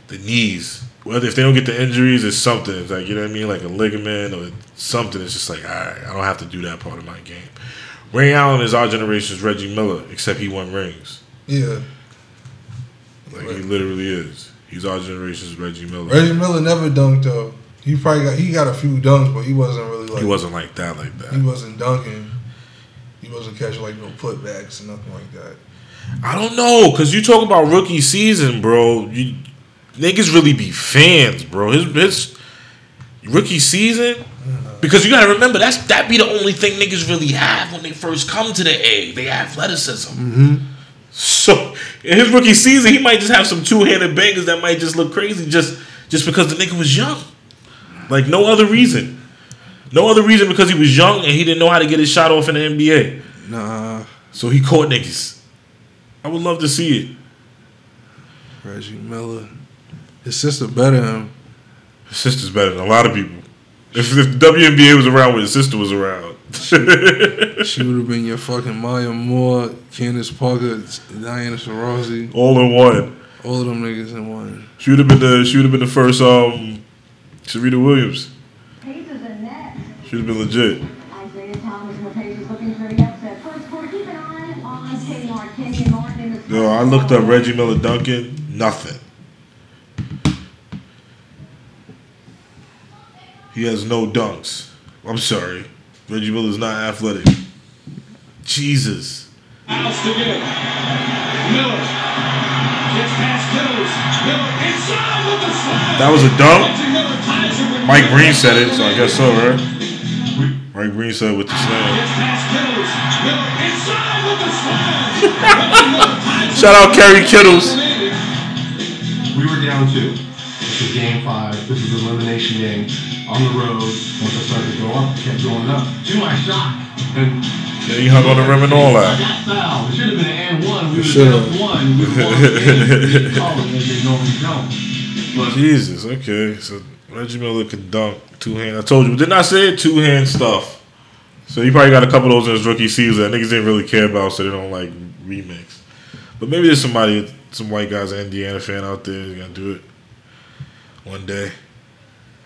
the knees. Whether if they don't get the injuries, it's something. It's like you know what I mean, like a ligament or something. It's just like all right, I don't have to do that part of my game. Ray Allen is our generation's Reggie Miller, except he won rings. Yeah, like right. he literally is. He's our generation's Reggie Miller. Reggie Miller never dunked though. He probably got he got a few dunks, but he wasn't really like he wasn't like that like that. He wasn't dunking. He wasn't catching like no putbacks and nothing like that. I don't know, cause you talk about rookie season, bro. You niggas really be fans, bro. His his rookie season, because you gotta remember that's that be the only thing niggas really have when they first come to the A. They have athleticism. Mm-hmm. So in his rookie season, he might just have some two handed bangers that might just look crazy just just because the nigga was young. Like, no other reason. No other reason because he was young and he didn't know how to get his shot off in the N B A. Nah. So he caught niggas. I would love to see it. Reggie Miller. His sister better than him. His sister's better than a lot of people. If, if the W N B A was around when his sister was around. She, she would have been your fucking Maya Moore, Candace Parker, Diana Taurasi. All in one. All of them niggas in one. She would have been the, she would have been the first... um. Serena Williams. Paige is in net. She's been legit. Isaiah Thomas, where Paige is looking pretty upset. First quarter, keep an eye on Kenyon Martin. Kenyon Martin in the. No, I looked up Reggie Miller Duncan. Nothing. He has no dunks. I'm sorry. Reggie Miller's not athletic. Jesus. House to Miller. Miller. Gets past Kills. Miller inside with the slide. That was a dunk? Mike Green said it, so I guess so, right? Mike Green said it with the slam. Shout out Kerry Kittles. We were down two. This is game five. This is an elimination game on the road. Once I started to go up, I kept going up to my shot. And yeah, you hung on the rim and all that. It should have been an and one. We would have been one. We would have won the game. They normally don't. Jesus, okay. So. Reggie Miller can dunk two hand. I told you, didn't I say it? Two hand stuff. So he probably got a couple of those in his rookie season. Niggas didn't really care about, so they don't like remix. But maybe there's somebody, some white guys, an Indiana fan out there, that's gonna do it one day.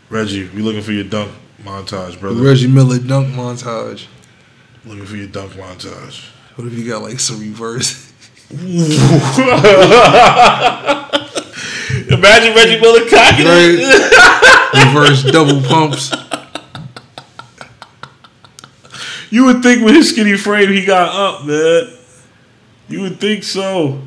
Reggie, we looking for your dunk montage, brother. Reggie Miller dunk montage. Looking for your dunk montage. What if you got like some reverse? Imagine Reggie Miller cocking right. Reverse double pumps. You would think with his skinny frame he got up, man. You would think so.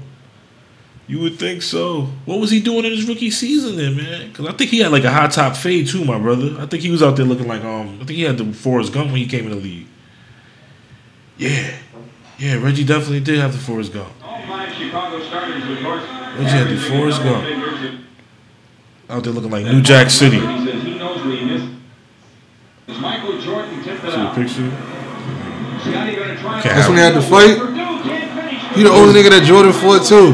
You would think so. What was he doing in his rookie season then, man? Because I think he had like a high top fade too, my brother. I think he was out there looking like, um, I think he had the Forrest Gump when he came in the league. Yeah. Yeah, Reggie definitely did have the Forrest Gump. All five Chicago starters with North. Reggie had the Forrest Gump. Out there looking like New Jack City. Michael Jordan tipped it. See the picture? That's when they had to fight? He the only nigga that Jordan fought too.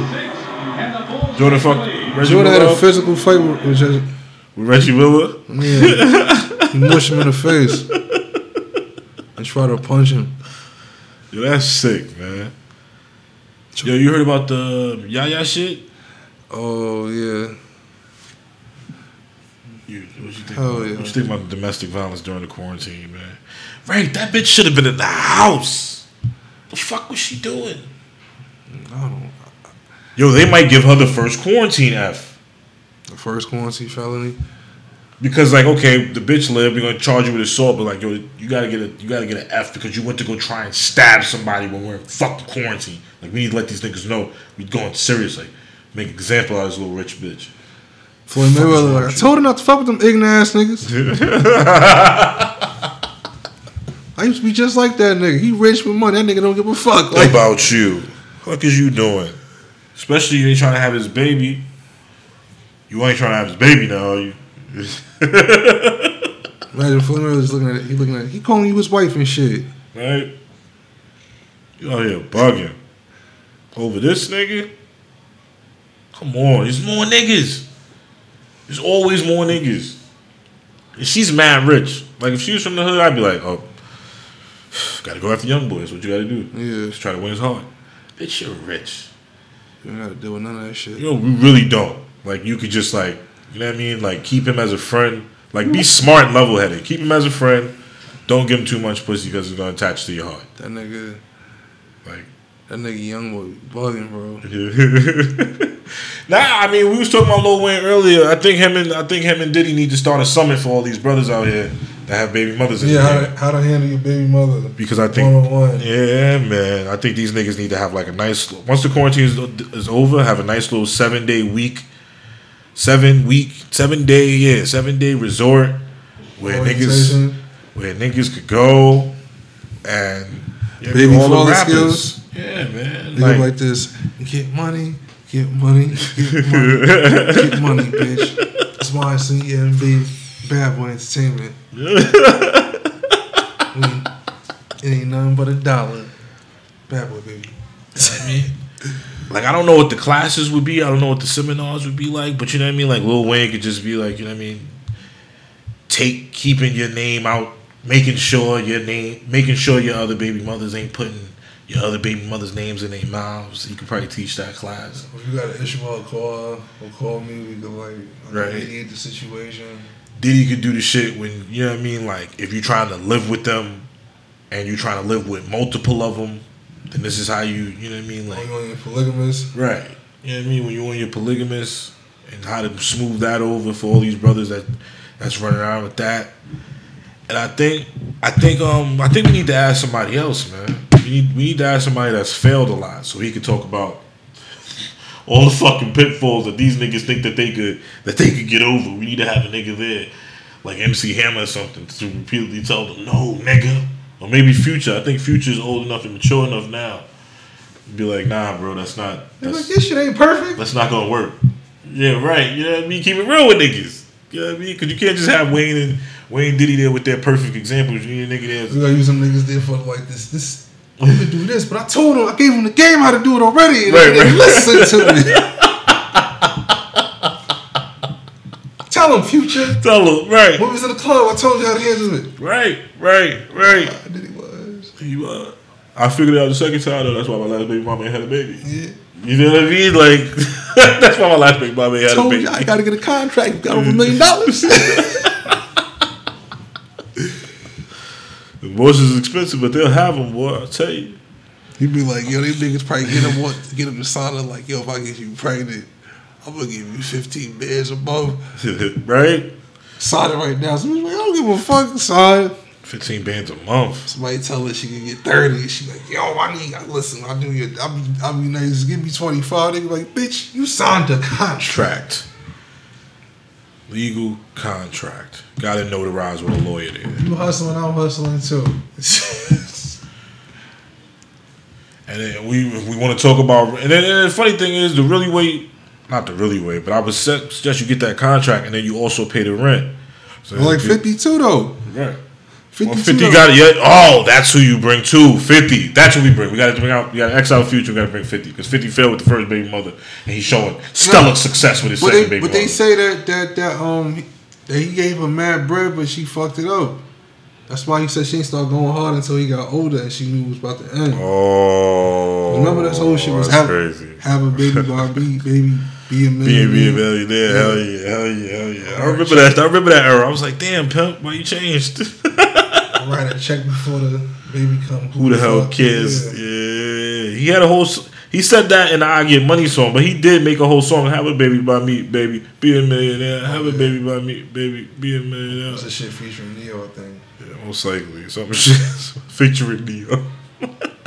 Jordan fucked Reggie Jordan Miller. Had a physical fight with, with, just, with Reggie Miller. Yeah, he mushed him in the face and tried to punch him. Yo, that's sick, man. Yo, you heard about the Yaya shit? Oh yeah. You, what you think? Hell about, yeah. What you think about domestic violence during the quarantine, man? Right, that bitch should have been in the house. The fuck was she doing? I don't. Yo, they might give her the first quarantine F. The first quarantine felony. Because like, okay, the bitch lived. We're gonna charge you with assault, but like, yo, you gotta get a, you gotta get an F because you went to go try and stab somebody when we're in fucking quarantine. Like, we need to let these niggas know we're going seriously. Make an example out of this little rich bitch. Floyd Mayweather, like, I told her not to fuck with them ignorant ass niggas. I used to be just like that nigga. He rich with money. That nigga don't give a fuck. Like, about you. Fuck is you doing? Especially you ain't trying to have his baby. You ain't trying to have his baby now, are you? Imagine Floyd Mayweather's looking at it. He looking at it. He calling you his wife and shit. Right? You out here bugging. Over this nigga? Come on. There's more niggas. There's always more niggas. And she's mad rich. Like, if she was from the hood, I'd be like, oh, gotta go after young boys. What you gotta do? Yeah, just try to win his heart. Bitch, you're rich. You don't gotta deal with none of that shit. You know, we really don't. Like, you could just, like, you know what I mean? Like, keep him as a friend. Like, be smart and level headed. Keep him as a friend. Don't give him too much pussy because it's gonna attach to your heart. That nigga, like, that nigga young boy bugging, bro. Nah, I mean, we was talking about Lil Wayne earlier. I think him and I think him and Diddy need to start a summit for all these brothers out here. I have baby mothers in yeah, the Yeah, how, how to handle your baby mother. Because I think, one oh one. Yeah, man. I think these niggas need to have like a nice, once the quarantine is, is over, have a nice little seven day week, seven week, seven day, yeah, seven day resort where niggas, where niggas could go and yeah, baby all the skills. Yeah, man. They like, go like this, get money, get money, get money, get money, bitch. That's why I sing E M V. Bad Boy Entertainment. I mean, it ain't nothing but a dollar. Bad Boy, baby. You know what I mean? Like, I don't know what the classes would be. I don't know what the seminars would be like. But you know what I mean? Like, Lil Wayne could just be like, you know what I mean? Take, keeping your name out, making sure your name, making sure your other baby mothers ain't putting your other baby mother's names in their mouths. You could probably teach that class. If you got an issue, I'll call, or call me. We could, like, alleviate the situation. Diddy could do the shit when, you know what I mean? Like, if you're trying to live with them and you're trying to live with multiple of them, then this is how you, you know what I mean? Like, when you're on your polygamous. Right. You know what I mean? When you're on your polygamous and how to smooth that over for all these brothers that that's running around with that. And I think, I think, um, I think we need to ask somebody else, man. We need, we need to ask somebody that's failed a lot so he could talk about all the fucking pitfalls that these niggas think that they could that they could get over. We need to have a nigga there, like M C Hammer or something, to repeatedly tell them, no, nigga. Or maybe Future. I think Future's old enough and mature enough now. Be like, nah, bro, that's not... That's, like, this shit ain't perfect. That's not gonna work. Yeah, right. You know what I mean? Keep it real with niggas. You know what I mean? Because you can't just have Wayne and Wayne Diddy there with their perfect examples. You need a nigga there. You gotta use some niggas there for like this... this. I'm going to do this, but I told him, I gave him the game how to do it already. And right, they right. Listen to me. Tell him, Future. Tell him, right. When we was in the club, I told you how to handle it. Right, right, right. I did he was. He was. I figured it out the second time, though. That's why my last baby mama ain't had a baby. Yeah. You know what I mean? Like, that's why my last baby mama ain't had a baby. I told you, I got to get a contract. You got over a million dollars. Abortions is expensive, but they'll have them, boy. I tell you. He'd be like, yo, these niggas probably get him what, get him to sign up. Like, yo, if I get you pregnant, I'm gonna give you fifteen beds a month, right? Sign it right now. Somebody's like, I don't give a fuck. Sign. Fifteen bands a month. Somebody tell her she can get thirty. She like, yo, I need. Listen, I do your. I'm. I'm. Just give me twenty five. They be like, bitch, you signed a contract. Legal contract. Gotta notarize with a lawyer there. You hustling, I'm hustling too. And then we if we want to talk about... And then and the funny thing is, the really way... Not the really way, but I would suggest you get that contract and then you also pay the rent. So well, like fifty-two though. Right. fifty got it. Yeah. Oh, that's who you bring too. fifty. That's who we bring. We got to bring out. We got to X out Future. We got to bring fifty because fifty failed with the first baby mother, and he's showing stellar no, success with his second they, baby. But mother. They say that that that um that he gave her mad bread, but she fucked it up. That's why he said she didn't start going hard until he got older and she knew it was about to end. Oh, remember that whole shit was have, crazy. Have a baby, by be baby. Be a millionaire. Be a millionaire. Hell yeah. Hell yeah. Hell yeah. I remember that. I remember that era. I was like, damn, pimp, why you changed? I'll write a check before the baby comes. Who the hell cares? Yeah. yeah. He had a whole... He said that in the I Get Money song, but he did make a whole song. Have a baby by me, baby. Be a millionaire. Have a baby by me, baby. Be a millionaire. That's a shit featuring Neo, I think. Yeah, most likely. Some shit featuring Neo. I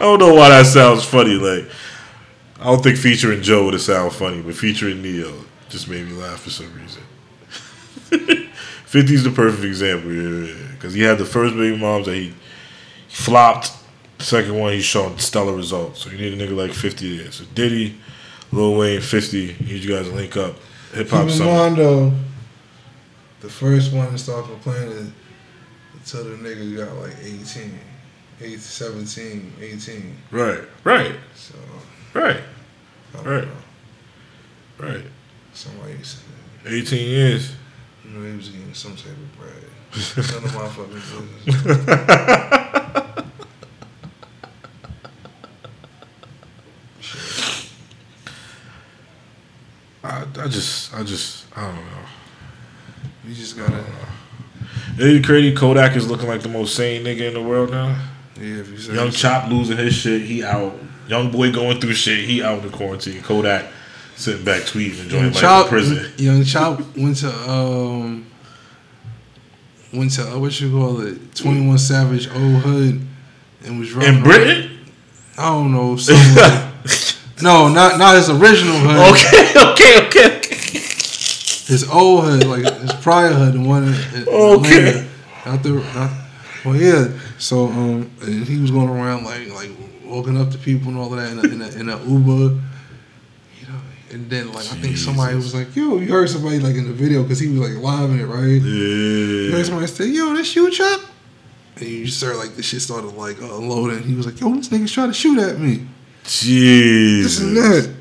don't know why that sounds funny, like... I don't think featuring Joe would have sounded funny, but featuring Neo just made me laugh for some reason. fifty's the perfect example, yeah, because he had the first baby moms that he flopped. The second one, he's showing stellar results. So you need a nigga like fifty there. So Diddy, Lil Wayne, fifty. Need you guys to link up. Hip hop song. Mondo, the first one to start complaining until the nigga got like eighteen, eight, seventeen, eighteen. Right, right. So. Right, right, know. right. Somebody said that. eighteen years. You know, he was getting some type of bread. None of my fucking business. Shit. I, I just, I just, I don't know. You just gotta. It's crazy. Kodak is looking like the most sane nigga in the world now. Yeah, if you say Young Chop losing his shit, he out. Young boy going through shit. He out in the quarantine. Kodak sitting back tweeting, enjoying life in prison. Young Chop went to um, went to uh, what you call it, twenty-one Savage, Old Hood, and was running in Britain. Around. I don't know. no, not not his original hood. Okay, okay, okay, okay. His old hood, like his prior hood, the one. In okay. Out there. Well, yeah. So um, he was going around like like. walking up to people and all of that in a, in, a, in a Uber, you know, and then like Jesus. I think somebody was like, "Yo, you heard somebody like in the video because he was like live in it, right?" Yeah. You heard somebody say, "Yo, this you, Chop," and you just started like this shit started like unloading. He was like, "Yo, this nigga's trying to shoot at me." Jesus. This and that.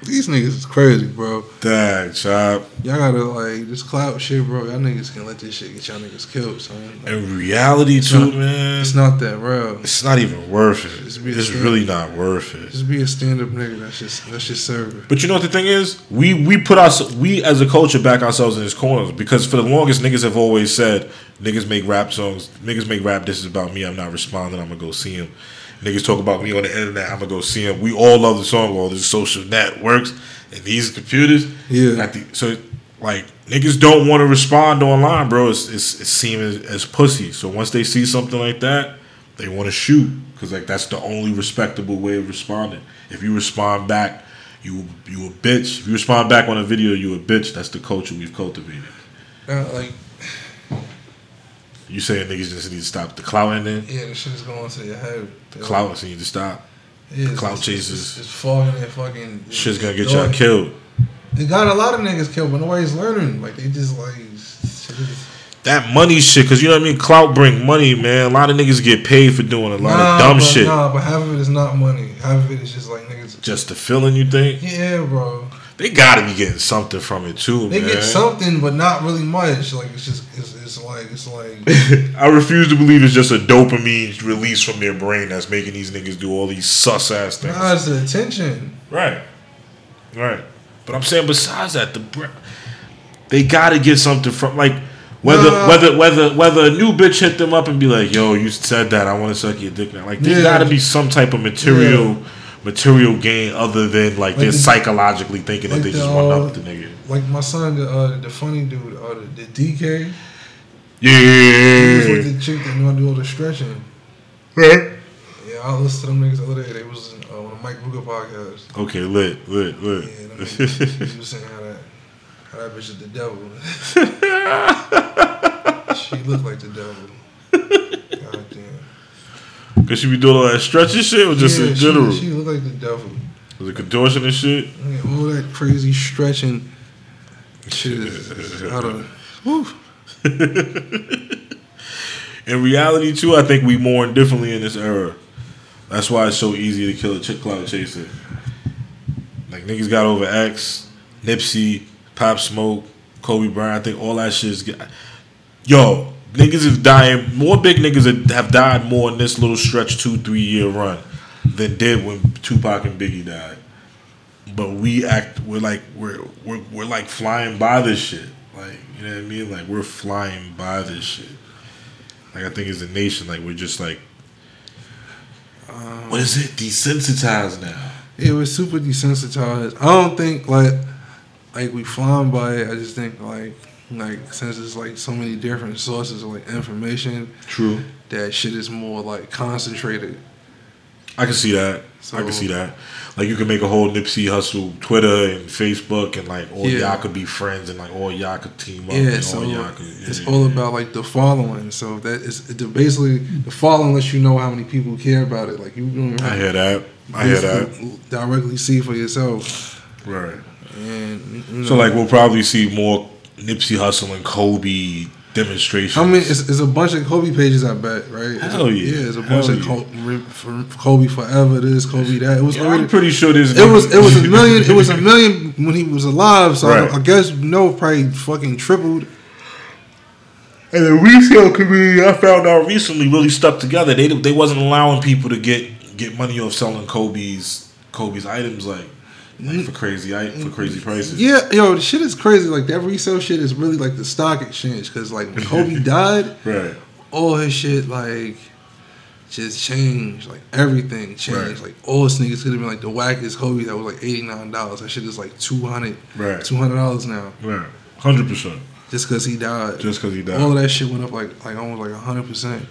These niggas is crazy, bro. Dang, Chop. Y'all gotta like this clout shit, bro. Y'all niggas can let this shit get y'all niggas killed, son. Like, in reality, too, not, man. It's not that real. It's not even worth it. It's stand- really not worth it. Just be a stand-up nigga. That's just that's just serving. But you know what the thing is? We we put our we as a culture back ourselves in these corners because for the longest niggas have always said niggas make rap songs. Niggas make rap. This is about me. I'm not responding. I'm gonna go see him. Niggas talk about me on the internet. I'm gonna go see him. We all love the song. All these social networks and these computers. Yeah. The, so like niggas don't want to respond online, bro. It's it's, it's seen as, as pussy. So once they see something like that, they want to shoot because like that's the only respectable way of responding. If you respond back, you you a bitch. If you respond back on a video, you a bitch. That's the culture we've cultivated. Uh, like. You saying niggas just need to stop the clout then? Yeah, the shit is going to your head. The clout so you need to stop. Yeah, the clout it's, chasers. It's, it's falling and fucking... Shit's going to get y'all killed. They got a lot of niggas killed, but nobody's learning. Like, they just like... Just... That money shit, because you know what I mean? Clout bring money, man. A lot of niggas get paid for doing a lot nah, of dumb but, shit. Nah, but half of it is not money. Half of it is just like niggas... Just the feeling, you think? Yeah, bro. They gotta be getting something from it too, they man. They get something, but not really much. Like it's just, it's, it's like, it's like. I refuse to believe it's just a dopamine release from their brain that's making these niggas do all these sus ass things. Nah, it's the attention. Right, right. But I'm saying, besides that, the br- they gotta get something from like whether nah. whether whether whether a new bitch hit them up and be like, "Yo, you said that. I want to suck your dick now." Like there yeah. gotta be some type of material. Yeah. Material gain other than like, like they're the, psychologically thinking like that they the, just want uh, up with the nigga. Like my son, the uh, the funny dude, uh, the, the D K. Yeah, he was with the chick that knew how to do all the stretching. Right. Yeah, I listened to them niggas the other day. They was in, uh, on the Mike Ruger podcast. Okay, lit, lit, lit. Yeah, them niggas, he was saying how that how that bitch is the devil. She looked like the devil. God damn. Cause she be doing all that stretchy shit or just yeah, in general? She, she looked like the devil. Was it contortion and shit? Yeah, all that crazy stretching shit. Is, is out of, whew. in reality, too, I think we mourn differently in this era. That's why it's so easy to kill a chick clout chaser. Like, niggas got over X, Nipsey, Pop Smoke, Kobe Bryant. I think all that shit's... Get... Yo, niggas is dying. More big niggas have died more in this little stretch two, three-year run than did when Tupac and Biggie died. But we act... We're like... We're, we're, we're like flying by this shit. Like, you know what I mean? Like, we're flying by this shit. Like, I think as a nation, like, we're just like... Um, what is it? Desensitized now. It was super desensitized. I don't think like like we flying by it. I just think like like since it's like so many different sources of like information. True. That shit is more like concentrated. I can see that. So, I can see that. Like you can make a whole Nipsey Hussle Twitter and Facebook and like all yeah. y'all could be friends and like all y'all could team up. Yeah, and so all y'all could, yeah, it's yeah, all yeah. about like the following. So that is basically the following lets you know how many people care about it. Like you. you know, I hear that. I hear that. Directly see for yourself. Right. And, you know, so like we'll probably see more Nipsey Hussle and Kobe demonstrations. I mean, it's, it's a bunch of Kobe pages, I bet, right? Hell yeah. Yeah, it's a bunch Hell of yeah. Col- Kobe forever, this, Kobe that. It was yeah, already, I'm pretty sure this. It nigga. was it was a million. It was a million when he was alive. So right. I, I guess no, probably fucking tripled. And the resale community, I found out recently, really stuck together. They they wasn't allowing people to get get money off selling Kobe's Kobe's items like. Like for crazy, for crazy prices. Yeah, yo, the shit is crazy. Like that resale shit is really like the stock exchange. Cause like when Kobe died, right, all his shit like just changed. Like everything changed. Right. Like all his niggas could have been like the wackest Kobe that was like eighty nine dollars. That shit is like two hundred, right, two hundred dollars now. Right, hundred percent. Just cause he died. Just cause he died. All of that shit went up like like almost like a hundred percent.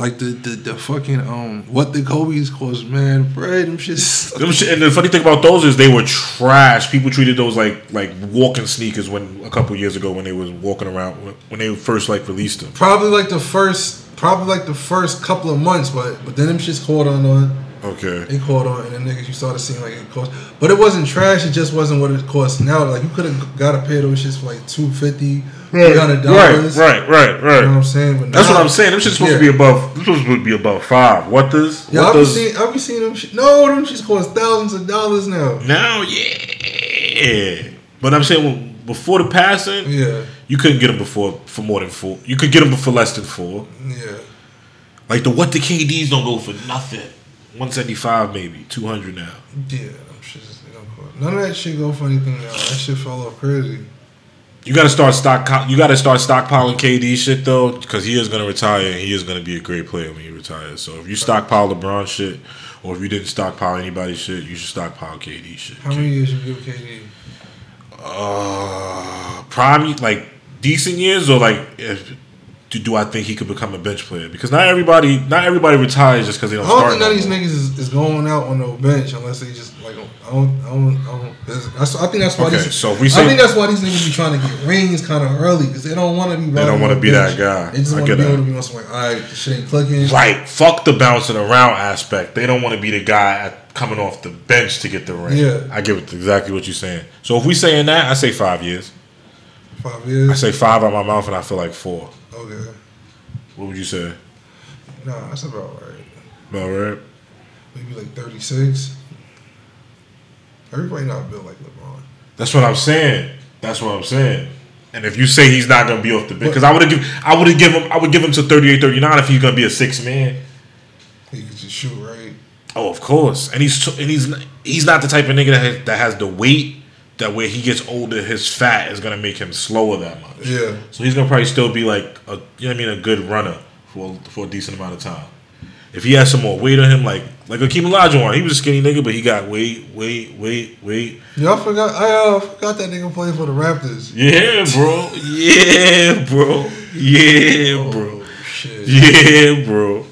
Like the, the the fucking um what the Kobe's caused, man, bread them shits. Them shit, and the funny thing about those is they were trash. People treated those like like walking sneakers when a couple years ago when they was walking around when they first like released them. Probably like the first probably like the first couple of months, but but then them shits caught on on. Okay. They caught on and then niggas you started seeing like it cost, but it wasn't trash. It just wasn't what it cost now. Like you could have got a pair of those shits for like two fifty. Right, right, right, right, right. You know what I'm saying? But that's now, what I'm saying. Them shit's supposed yeah. to be above. Them supposed to be above five. What does? Yeah, what I've does, been seeing. I've been seeing them. Sh- no, them shits cost thousands of dollars now. Now, yeah. But I'm saying well, before the passing, yeah, you couldn't get them before for more than four. You could get them for less than four. Yeah. Like the what the K Ds don't go for nothing. One seventy five maybe two hundred now. Yeah, them shits they don't go. None of that shit go for anything now. That shit fell off crazy. You gotta start stock. You gotta start stockpiling K D shit though, because he is gonna retire and he is gonna be a great player when he retires. So if you stockpile LeBron shit, or if you didn't stockpile anybody's shit, you should stockpile K D shit. How K D. Many years you give K D? Uh, prime like decent years or like. If, Do, do I think he could become a bench player? Because not everybody, not everybody retires just because they don't start. I don't start think none of these niggas is, is going out on no bench unless they just like. I don't. I don't. I, don't, I, I think that's why. Okay, these, so we say, I think that's why these niggas be trying to get rings kind of early because they don't want to be. They don't want to be bench. That guy. They just want to be that. Able to be on something like, all right, this shit ain't clicking. Right. Fuck the bouncing around aspect. They don't want to be the guy at, coming off the bench to get the ring. Yeah. I get exactly what you're saying. So if we saying that, I say five years. Five years. I say five out of my mouth, and I feel like four. Okay. What would you say? Nah, that's about right. About right? Maybe like thirty-six. Everybody not built like LeBron. That's what I'm saying. That's what I'm saying. And if you say he's not gonna be off the bench, because I would have, I would have give him, I would give him to thirty-eight, thirty-nine if he's gonna be a six man. He could just shoot, right? Oh, of course. And he's and he's he's not the type of nigga that has, that has the weight. That way he gets older, his fat is gonna make him slower that much. Yeah. So he's gonna probably still be like a, you know what I mean, a good runner for for a decent amount of time. If he has some more weight on him, like like Akeem Olajuwon, he was a skinny nigga, but he got weight, weight, weight, weight. Yeah, I forgot. I uh, forgot that nigga played for the Raptors. Yeah, bro. Yeah, bro. Yeah, bro. Oh, shit. Yeah, bro.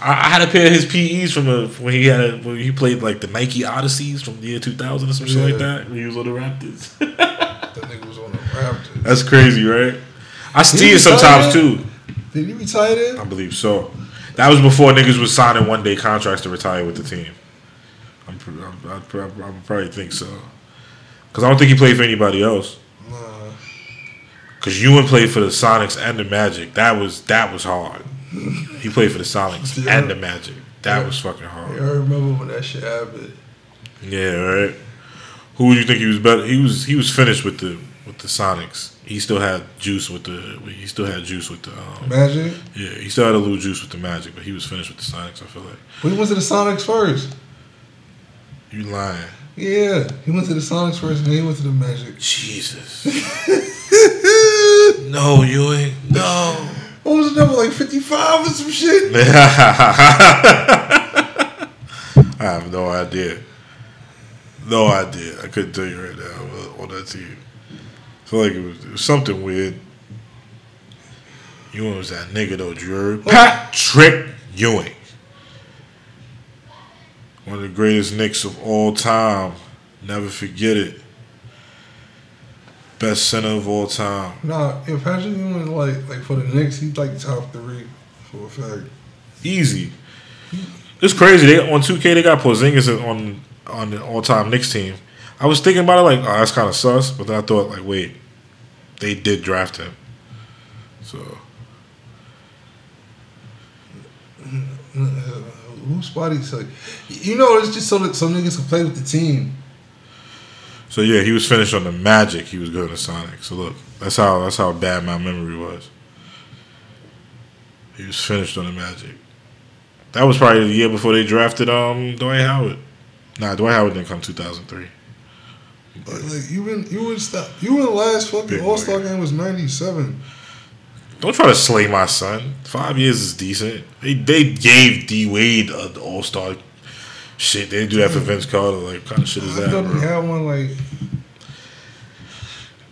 I had a pair of his P Es from a, when he had a, when he played like the Nike Odysseys from the year two thousand or some yeah. shit like that when he was on the Raptors. That nigga was on the Raptors. That's crazy, right? I see it sometimes too. Did he retire then? I believe so. That was before niggas was signing one day contracts to retire with the team. I'm, I'm, I'm, I'm, I'm probably think so because I don't think he played for anybody else. Nah. Because Ewing played for the Sonics and the Magic. That was that was hard. He played for the Sonics yeah. and the Magic. That yeah. was fucking hard. Yeah, I remember when that shit happened. Yeah, right. Who do you think he was better? He was he was finished with the with the Sonics. He still had juice with the he still had juice with the um, Magic. Yeah, he still had a little juice with the Magic, but he was finished with the Sonics. I feel like when he went to the Sonics first. You lying? Yeah, he went to the Sonics first, and then he went to the Magic. Jesus. No, Ewing. No. What was the number, like fifty-five or some shit? I have no idea. No idea. I couldn't tell you right now on that team. I feel like it was, it was something weird. Ewing was that nigga, though, Drew. Patrick Ewing. One of the greatest Knicks of all time. Never forget it. Best center of all time. Nah, if Patrick Ewing, like, like for the Knicks, he's like top three for a fact. Easy. It's crazy. They on two K they got Porzingis on on the all time Knicks team. I was thinking about it like, oh, that's kind of sus, but then I thought like, wait, they did draft him, so. Who's body like? You know, it's just so that some niggas can play with the team. So yeah, he was finished on the Magic. He was good on Sonic. So look, that's how that's how bad my memory was. He was finished on the Magic. That was probably the year before they drafted um Dwight Howard. Nah, Dwight Howard didn't come two thousand three. But like you been you would stop you were the last fucking All Star game was ninety-seven. Don't try to slay my son. Five years is decent. They they gave D Wade an All Star. Shit, they do that for Vince Carter. Like, what kind of shit is that, I thought bro? They had one, like...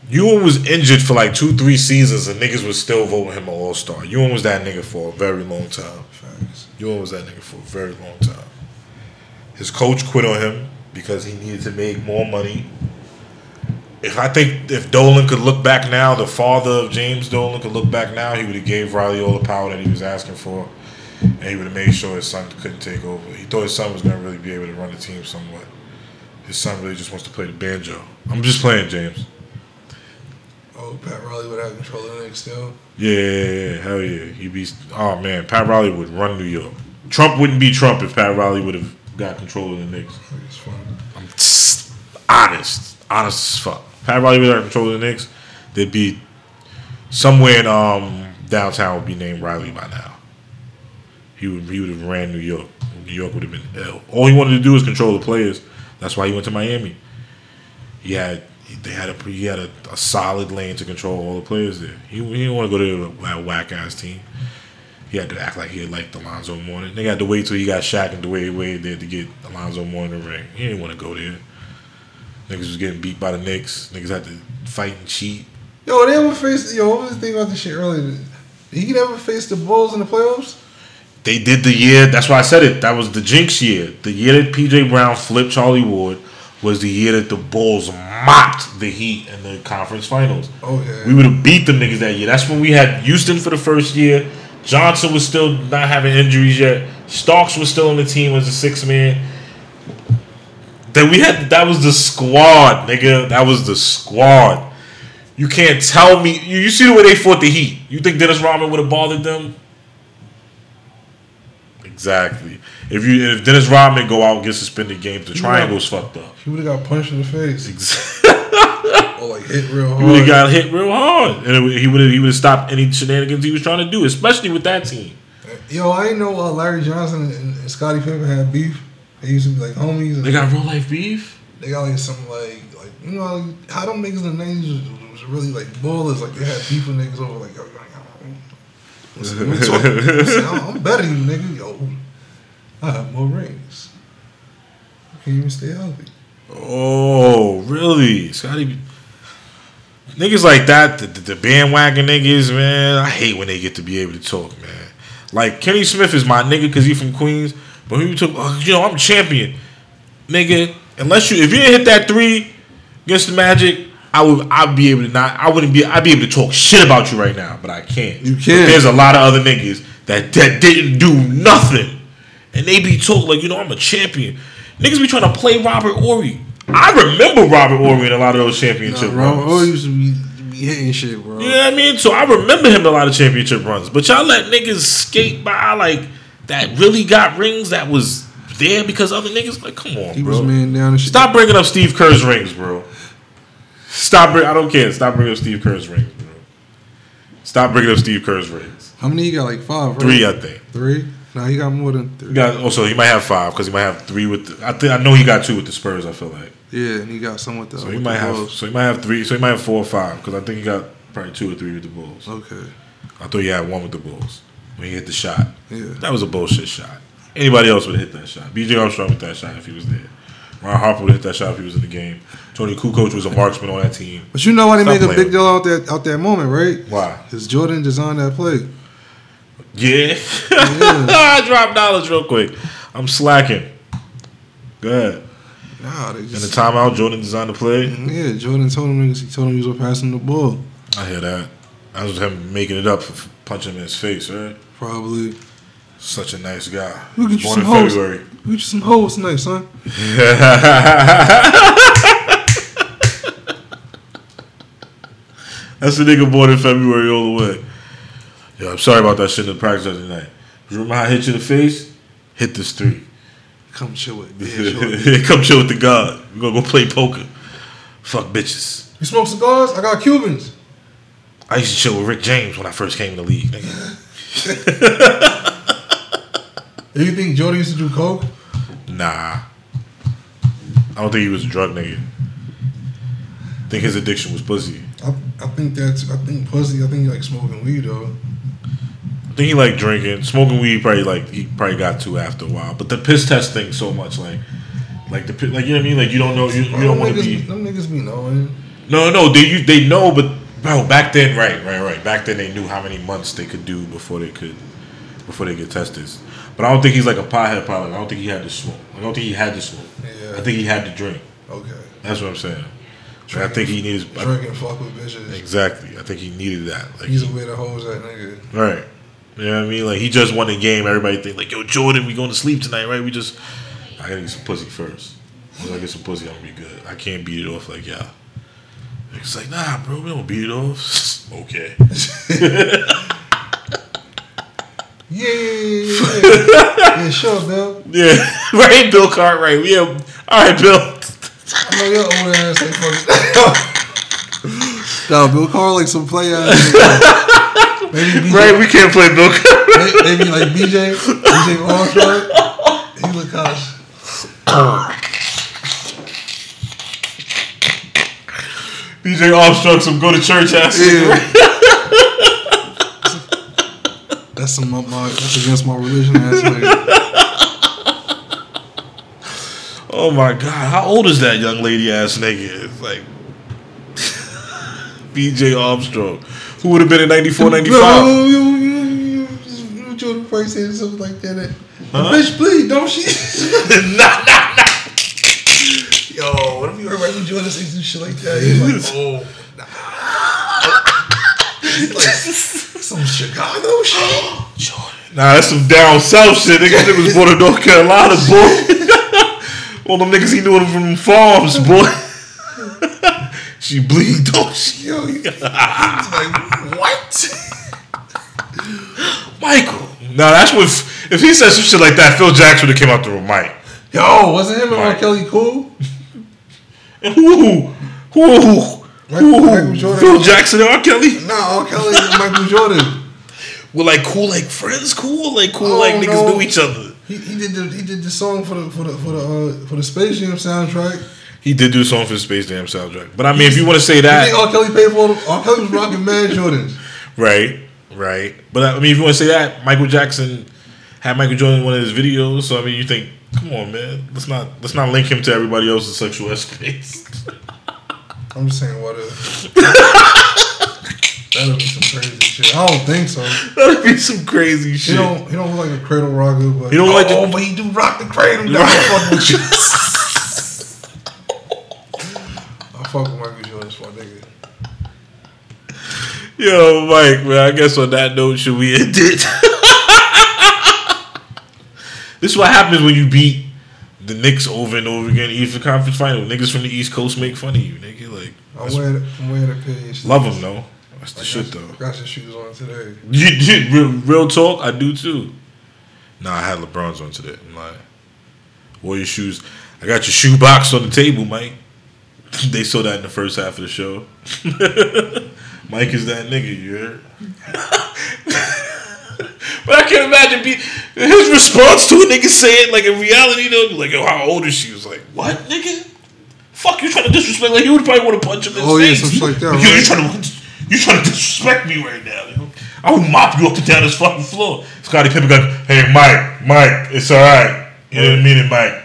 Ewing was injured for, like, two, three seasons, and niggas was still voting him an all-star. Ewing was that nigga for a very long time. Facts. Ewing was that nigga for a very long time. His coach quit on him because he needed to make more money. If I think if Dolan could look back now, the father of James Dolan could look back now, he would have gave Riley all the power that he was asking for. And he would have made sure his son couldn't take over. He thought his son was going to really be able to run the team somewhat. His son really just wants to play the banjo. I'm just playing, James. Oh, Pat Riley would have control of the Knicks still? Yeah, yeah, yeah. Hell yeah. He'd be... Oh, man. Pat Riley would run New York. Trump wouldn't be Trump if Pat Riley would have got control of the Knicks. It's fun. I'm tss, honest. Honest as fuck. Pat Riley would have control of the Knicks. They'd be... Somewhere in um, downtown would be named Riley by now. He would he would have ran New York. New York would have been ill. All he wanted to do was control the players. That's why he went to Miami. He had they had a he had a, a solid lane to control all the players there. He, he didn't want to go to that whack ass team. He had to act like he liked Alonzo Moore. They had to wait till he got Shaq and Dwayne Wade there to get Alonzo Moore in the ring. He didn't want to go there. Niggas was getting beat by the Knicks. Niggas had to fight and cheat. Yo, they ever faced yo? What was the thing about this shit earlier? He could ever face the Bulls in the playoffs. They did the year, that's why I said it, that was the jinx year. The year that P J Brown flipped Charlie Ward was the year that the Bulls mopped the Heat in the conference finals. Oh, yeah. We would have beat them niggas that year. That's when we had Houston for the first year. Johnson was still not having injuries yet. Sparks was still on the team as a six man. Then we had, that was the squad, nigga. That was the squad. You can't tell me, you, you see the way they fought the Heat. You think Dennis Rodman would have bothered them? Exactly. If you if Dennis Rodman go out and get suspended games, the triangle's got, fucked up. He would have got punched in the face. Exactly. Or like hit real hard. He would have got hit real hard, and it, he would he would have stopped any shenanigans he was trying to do, especially with that team. Yo, I didn't know uh, Larry Johnson and, and Scottie Pippen had beef. They used to be like homies. They got real life beef. They got like some like like you know like, how them niggas in the nineties was really like ballers. Like they had beef with niggas over like. Yo, Listen, we talk, listen, I'm better than you, nigga. Yo, I have more rings. I can't even stay healthy. Oh, really? Scotty, niggas like that, the, the bandwagon niggas, man. I hate when they get to be able to talk, man. Like Kenny Smith is my nigga because he from Queens, but when you talk, oh, you know, I'm a champion, nigga. Unless you, if you didn't hit that three against the Magic. I would I'd be able to not I wouldn't be I'd be able to talk shit about you right now, but I can't. You can't. But there's a lot of other niggas that, that didn't do nothing. And they be talking like, you know, I'm a champion. Niggas be trying to play Robert Horry. I remember Robert Horry in a lot of those championship runs. Robert Horry used to be be hitting shit, bro. You know what I mean? So I remember him a lot of championship runs. But y'all let niggas skate by like that really got rings that was there because other niggas like, come on, he bro. Was man down and shit. Stop bringing up Steve Kerr's rings, bro. Stop. Bring, I don't care. Stop bringing up Steve Kerr's rings, bro. Stop bringing up Steve Kerr's rings. How many you got? Like five, right? Three, I think. Three. No, he got more than three. He got, oh, so he might have five because he might have three with. The, I th- I know he got two with the Spurs. I feel like. Yeah, and he got some with the. So he might have. Bulls. So he might have three. So he might have four or five because I think he got probably two or three with the Bulls. Okay. I thought he had one with the Bulls when he hit the shot. Yeah. That was a bullshit shot. Anybody else would have hit that shot. B J Armstrong hit that shot if he was there. Ron Harper would have hit that shot if he was in the game. Tony Kukoc was a marksman on that team. But you know why they Stop made a big deal out that out that moment, right? Why? Because Jordan designed that play. Yeah, yeah. I dropped dollars real quick. I'm slacking. Good. Nah, they just, in the timeout, Jordan designed the play. Yeah, Jordan told him he told him he was passing the ball. I hear that. That was him making it up for punching him in his face, right? Probably. Such a nice guy. We'll get you Born some in hoes. February. We'll get you some hoes tonight, son. That's the nigga born in February all the way. Yo, I'm sorry about that shit in the practice the other night. You remember how I hit you in the face? Hit this three. Come chill with me. Come chill with the God. We're going to go play poker. Fuck bitches. You smoke cigars? I got Cubans. I used to chill with Rick James when I first came in the league. You think Jordan used to do coke? Nah. I don't think he was a drug nigga. I think his addiction was pussy. I, I think that's, I think pussy, I think he like smoking weed though. I think he like drinking, smoking weed. Probably like he probably got to after a while. But the piss test thing so much, like, like the like you know what I mean. Like you don't know, you, you don't want to be. Them niggas be knowing. No, no, they you, they know, but bro, back then, right, right, right. Back then they knew how many months they could do before they could, before they get tested. But I don't think he's like a pothead. Probably I don't think he had to smoke. I don't think he had to smoke. Yeah. I think he had to drink. Okay, that's what I'm saying. Drinking, I think he needed drinking, fuck with bitches. Exactly. I think he needed that. Like, he's a weird hoes that nigga. Right. You know what I mean? Like, he just won the game. Everybody think, like, yo, Jordan, we going to sleep tonight, right? We just... I got to get some pussy first. Once I get some pussy, I'm going to be good. I can't beat it off like y'all. It's like, nah, bro, we don't beat it off. Okay. Yeah. Yeah, sure, Bill. Yeah. Right, Bill Cartwright. We have... All right, Bill. I know your old ass ain't fucking... Nah, Bill Cartwright like some play ass. Maybe B J, right, we can't play Bill Cartwright. Maybe like B J, B J Armstrong. He look gosh. B J Armstrong, some go to church ass. Yeah. That's some my, my that's against my religion ass nigga. Oh my god, how old is that young lady ass nigga? It's like B J Armstrong. Who would have been in ninety-four, ninety-five? Jordan Price said something like that. Huh? Bitch, please, don't she? Nah, nah, nah. Yo, what if you heard about Jordan say some shit like that? He's like, oh, nah. Like, some Chicago shit? Jordan. Nah, that's some down south shit. Nigga, that nigga was born in North Carolina, boy. All them niggas he knew him from farms, boy. She bleed, don't she? Yo, he's like, what? Michael. Now, that's what... If, if he said some shit like that, Phil Jackson would have came out the room. Mike. Yo, wasn't him and R. Kelly cool? And who? Who? Who? Michael Jordan. Phil Jackson and R. Kelly? No, nah, R. Kelly and Michael Jordan. We're like cool like friends? Cool? Like cool oh, like no. Niggas knew each other? He, he did the he did the song for the, for the, for the, uh, for the Space Jam soundtrack. He did do a song for the Space Jam soundtrack. But I mean, if you want to say that... You think R. Kelly paid for them? R. Kelly was rocking mad Jordans. Right, right. But I mean, if you want to say that, Michael Jackson had Michael Jordan in one of his videos. So I mean, you think, come on, man. Let's not let's not link him to everybody else's sexual escapades. I'm just saying, what if... That would be some crazy shit. I don't think so. That would be some crazy shit. He don't, he don't look like a cradle rocker, but... He don't oh, like the, but he do rock the cradle. That's fucking shit. Fuck with Michael Jordan, my nigga. Yo, Mike, man, I guess on that note, should we end it? This is what happens when you beat the Knicks over and over again, Eastern Conference Final. Niggas from the East Coast make fun of you, nigga. Like, I'm wearing, I'm wearing a pair of love them though. That's the I shit got, though. Got some shoes on today. You did real, real talk. I do too. Nah, I had LeBron's on today. I'm like, wore your shoes. I got your shoe box on the table, Mike. They saw that in the first half of the show. Mike is that nigga, you heard? But I can't imagine be, his response to a nigga saying, like, in reality, though, like, yo, how old is she? He was like, what, nigga? Fuck, you trying to disrespect? Like, you would probably want to punch him in the oh, face. Oh, yeah, something like that, right? Yo, you trying to, you trying to disrespect me right now, yo. I would mop you up and down this fucking floor. Scottie Pippen got, hey, Mike, Mike, it's all right. You didn't mean it, Mike.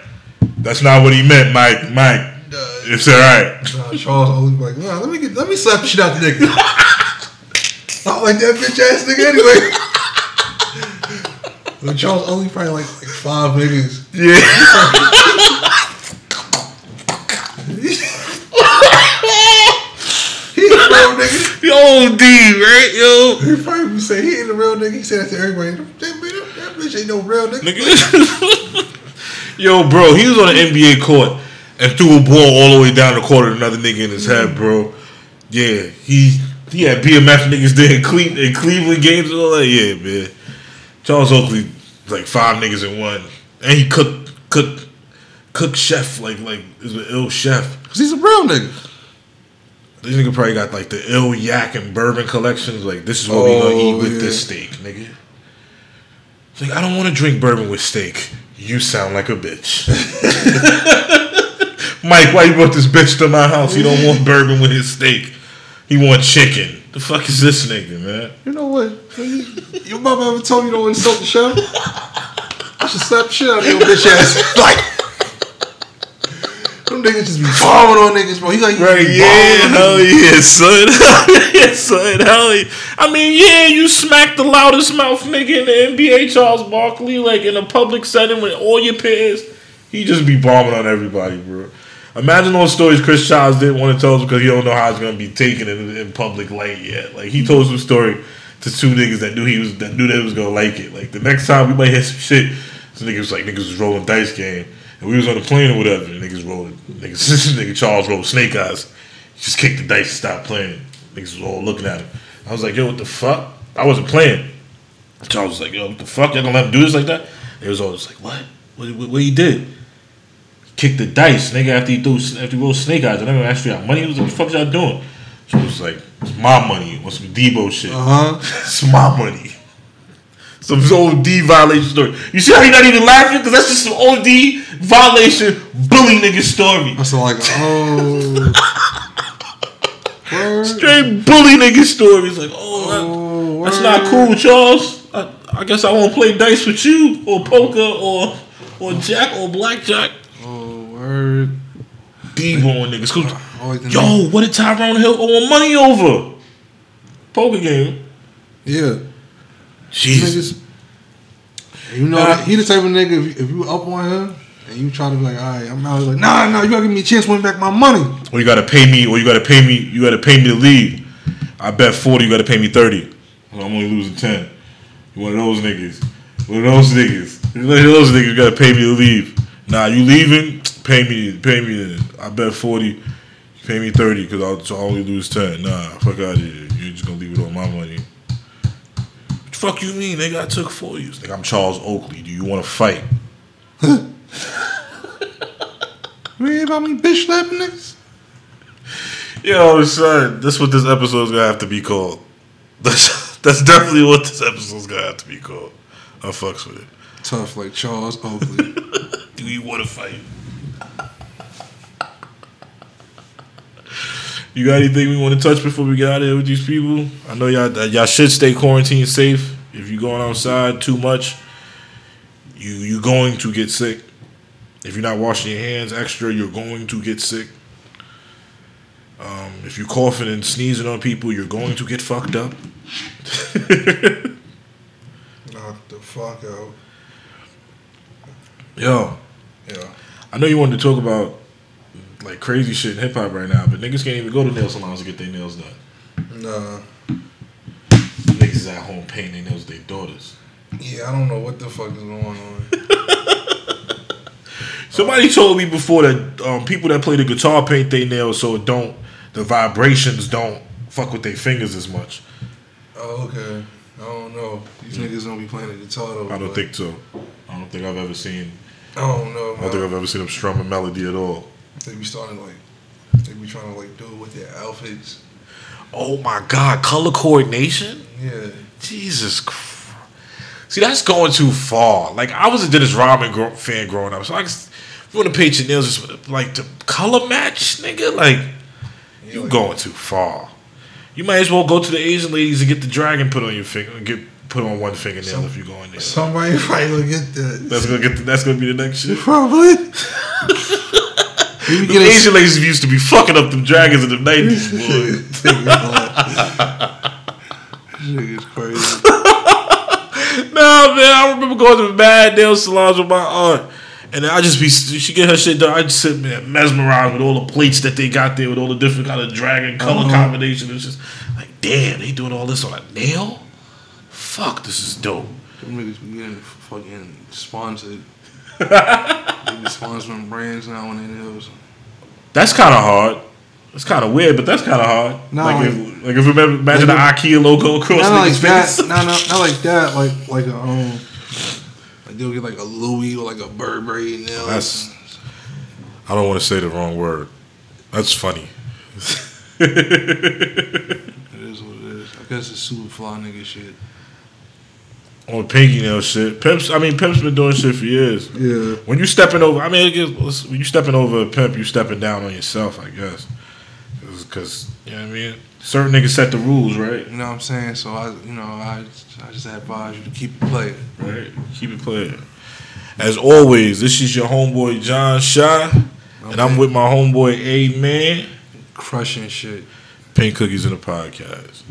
That's not what he meant, Mike, Mike. Uh, it's all right. Nah, Charles always like, nah, let me get, let me slap the shit out the nigga. Not like that bitch ass nigga anyway. But Charles only probably like, like five niggas. Yeah. He ain't a real nigga. Yo, D, right, yo. He probably would say he ain't a real nigga. He said that to everybody. That bitch ain't no real nigga. Yo, bro, he was on an N B A court and threw a ball all the way down the court at another nigga in his head, bro. Yeah, he he had B M F niggas there in, Cle- in Cleveland games and all that. Yeah, man. Charles Oakley, like five niggas in one. And he cooked, cooked, cooked chef, like, like, is an ill chef. Because he's a real nigga. This nigga probably got, like, the ill yak and bourbon collections. Like, this is what oh, we gonna eat with yeah. this steak, nigga. It's like, I don't want to drink bourbon with steak. You sound like a bitch. Mike, why you brought this bitch to my house? He don't want bourbon with his steak. He want chicken. The fuck is this nigga, man? You know what? Your mama ever told you don't insult the show? I should slap the shit out of your bitch ass. Like, them niggas just be balling on niggas, bro. He's like, right, he yeah, hell yeah, son. yeah, son, hell yeah. I mean, yeah, you smacked the loudest mouth nigga in the N B A, Charles Barkley, like in a public setting with all your peers. He just be bombing on everybody, bro. Imagine all the stories Chris Childs didn't want to tell us because he don't know how it's gonna be taken in, in public light yet. Like he told some story to two niggas that knew he was that knew they was gonna like it. Like the next time we might hit some shit, this nigga was like niggas was rolling dice game. And we was on the plane or whatever, and niggas rolled niggas nigga Charles rolled snake eyes. He just kicked the dice and stopped playing. Niggas was all looking at him. I was like, yo, what the fuck? I wasn't playing. Charles was like, yo, what the fuck? Y'all gonna let him do this like that? They was always like, what? What, what, what he did? He kicked the dice, nigga, after he threw after he rolled snake eyes. I never asked you how money. He was like, what the fuck y'all doing? So it was like, it's my money on some Debo shit. Uh-huh. It's my money. Some old D violation story. You see how you're not even laughing? Because that's just some old D violation bully nigga story. That's like, oh. Straight bully nigga story. It's like, oh, oh that's not cool, Charles. I, I guess I won't play dice with you or poker or or jack or blackjack. Oh, word. D-boy niggas. Oh, yo, what did Tyrone Hill owe money over? Poker game. Yeah. Jesus. Niggas, you know, nah. He the type of nigga, if you, if you up on him and you try to be like, all right, I'm out. He's like, nah, nah, you gotta give me a chance to win back my money. Or you gotta pay me, or you gotta pay me, you gotta pay me to leave. I bet forty, you gotta pay me thirty. Well, I'm only losing ten. You one of those niggas. One of those niggas. You one of those niggas, you gotta pay me to leave. Nah, you leaving? Pay me, pay me. I bet forty, pay me thirty, because I'll, so I'll only lose ten. Nah, fuck out of here. You're just gonna leave it on my money. Fuck you mean, nigga? I took four years. Like, I'm Charles Oakley. Do you want to fight? You hear about me bitch slapping niggas? Yo, son, that's what this episode's gonna have to be called. That's, that's definitely what this episode's gonna have to be called. I fucks with it. Tough like Charles Oakley. Do you want to fight? You got anything we want to touch before we get out of here with these people? I know y'all y'all should stay quarantined safe. If you're going outside too much, you you're going to get sick. If you're not washing your hands extra, you're going to get sick. Um, if you're coughing and sneezing on people, you're going to get fucked up. Knock the fuck out. Yo. Yeah. I know you wanted to talk about like crazy shit in hip hop right now, but niggas can't even go to nail salons to get their nails done. Nah. Niggas is at home painting their nails with their daughters. Yeah, I don't know what the fuck is going on. So Somebody told me before that um, people that play the guitar paint their nails so it don't, the vibrations don't fuck with their fingers as much. Oh, okay. I don't know. These mm. niggas don't be playing the guitar though. I don't think so. I don't think I've ever seen. I don't know. I don't think I've ever seen them strum a melody at all. They be starting like, they be trying to like do it with their outfits. Oh my God, color coordination? Yeah. Jesus Christ. See, that's going too far. Like, I was a Dennis Rodman gro- fan growing up, so I just, you want to paint your nails just like to color match, nigga? Like, yeah, you like, going too far. You might as well go to the Asian ladies and get the dragon put on your finger, get put on one fingernail some, if you go in there. Somebody probably gonna get that. That's gonna get. The, that's gonna be the next shit. Probably. The Asian ladies used to be fucking up them dragons in the nineties. Nigga is crazy. Nah, man, I remember going to the bad nail salons with my aunt, and I just be, she get her shit done. I just sit there mesmerized with all the plates that they got there with all the different kind of dragon color uh-huh. combinations. It's just like, damn, they doing all this on a nail? Fuck, this is dope. Them niggas be getting fucking sponsored. They be sponsoring brands now on their nails. That's kind of hard. It's kind of weird, but that's kind of hard. Nah, like, like, if, like if you remember, imagine the like IKEA logo across niggas' face. Like no, no, not like that. Like like a um, like they'll get like a Louis or like a Burberry nail. That's. I don't want to say the wrong word. That's funny. It is what it is. I guess it's super fly nigga shit. On pinky nail shit, pimps. I mean, pimps been doing shit for years. Yeah. When you stepping over, I mean, it gets, when you stepping over a pimp, you stepping down on yourself, I guess. Because, you know what I mean? Certain niggas set the rules, right? You know what I'm saying? So, I, you know, I, I just advise you to keep it playing. Right? Keep it playing. As always, this is your homeboy, John Shy. Okay. And I'm with my homeboy, A-Man. Crushing shit. Pink Cookies in the podcast.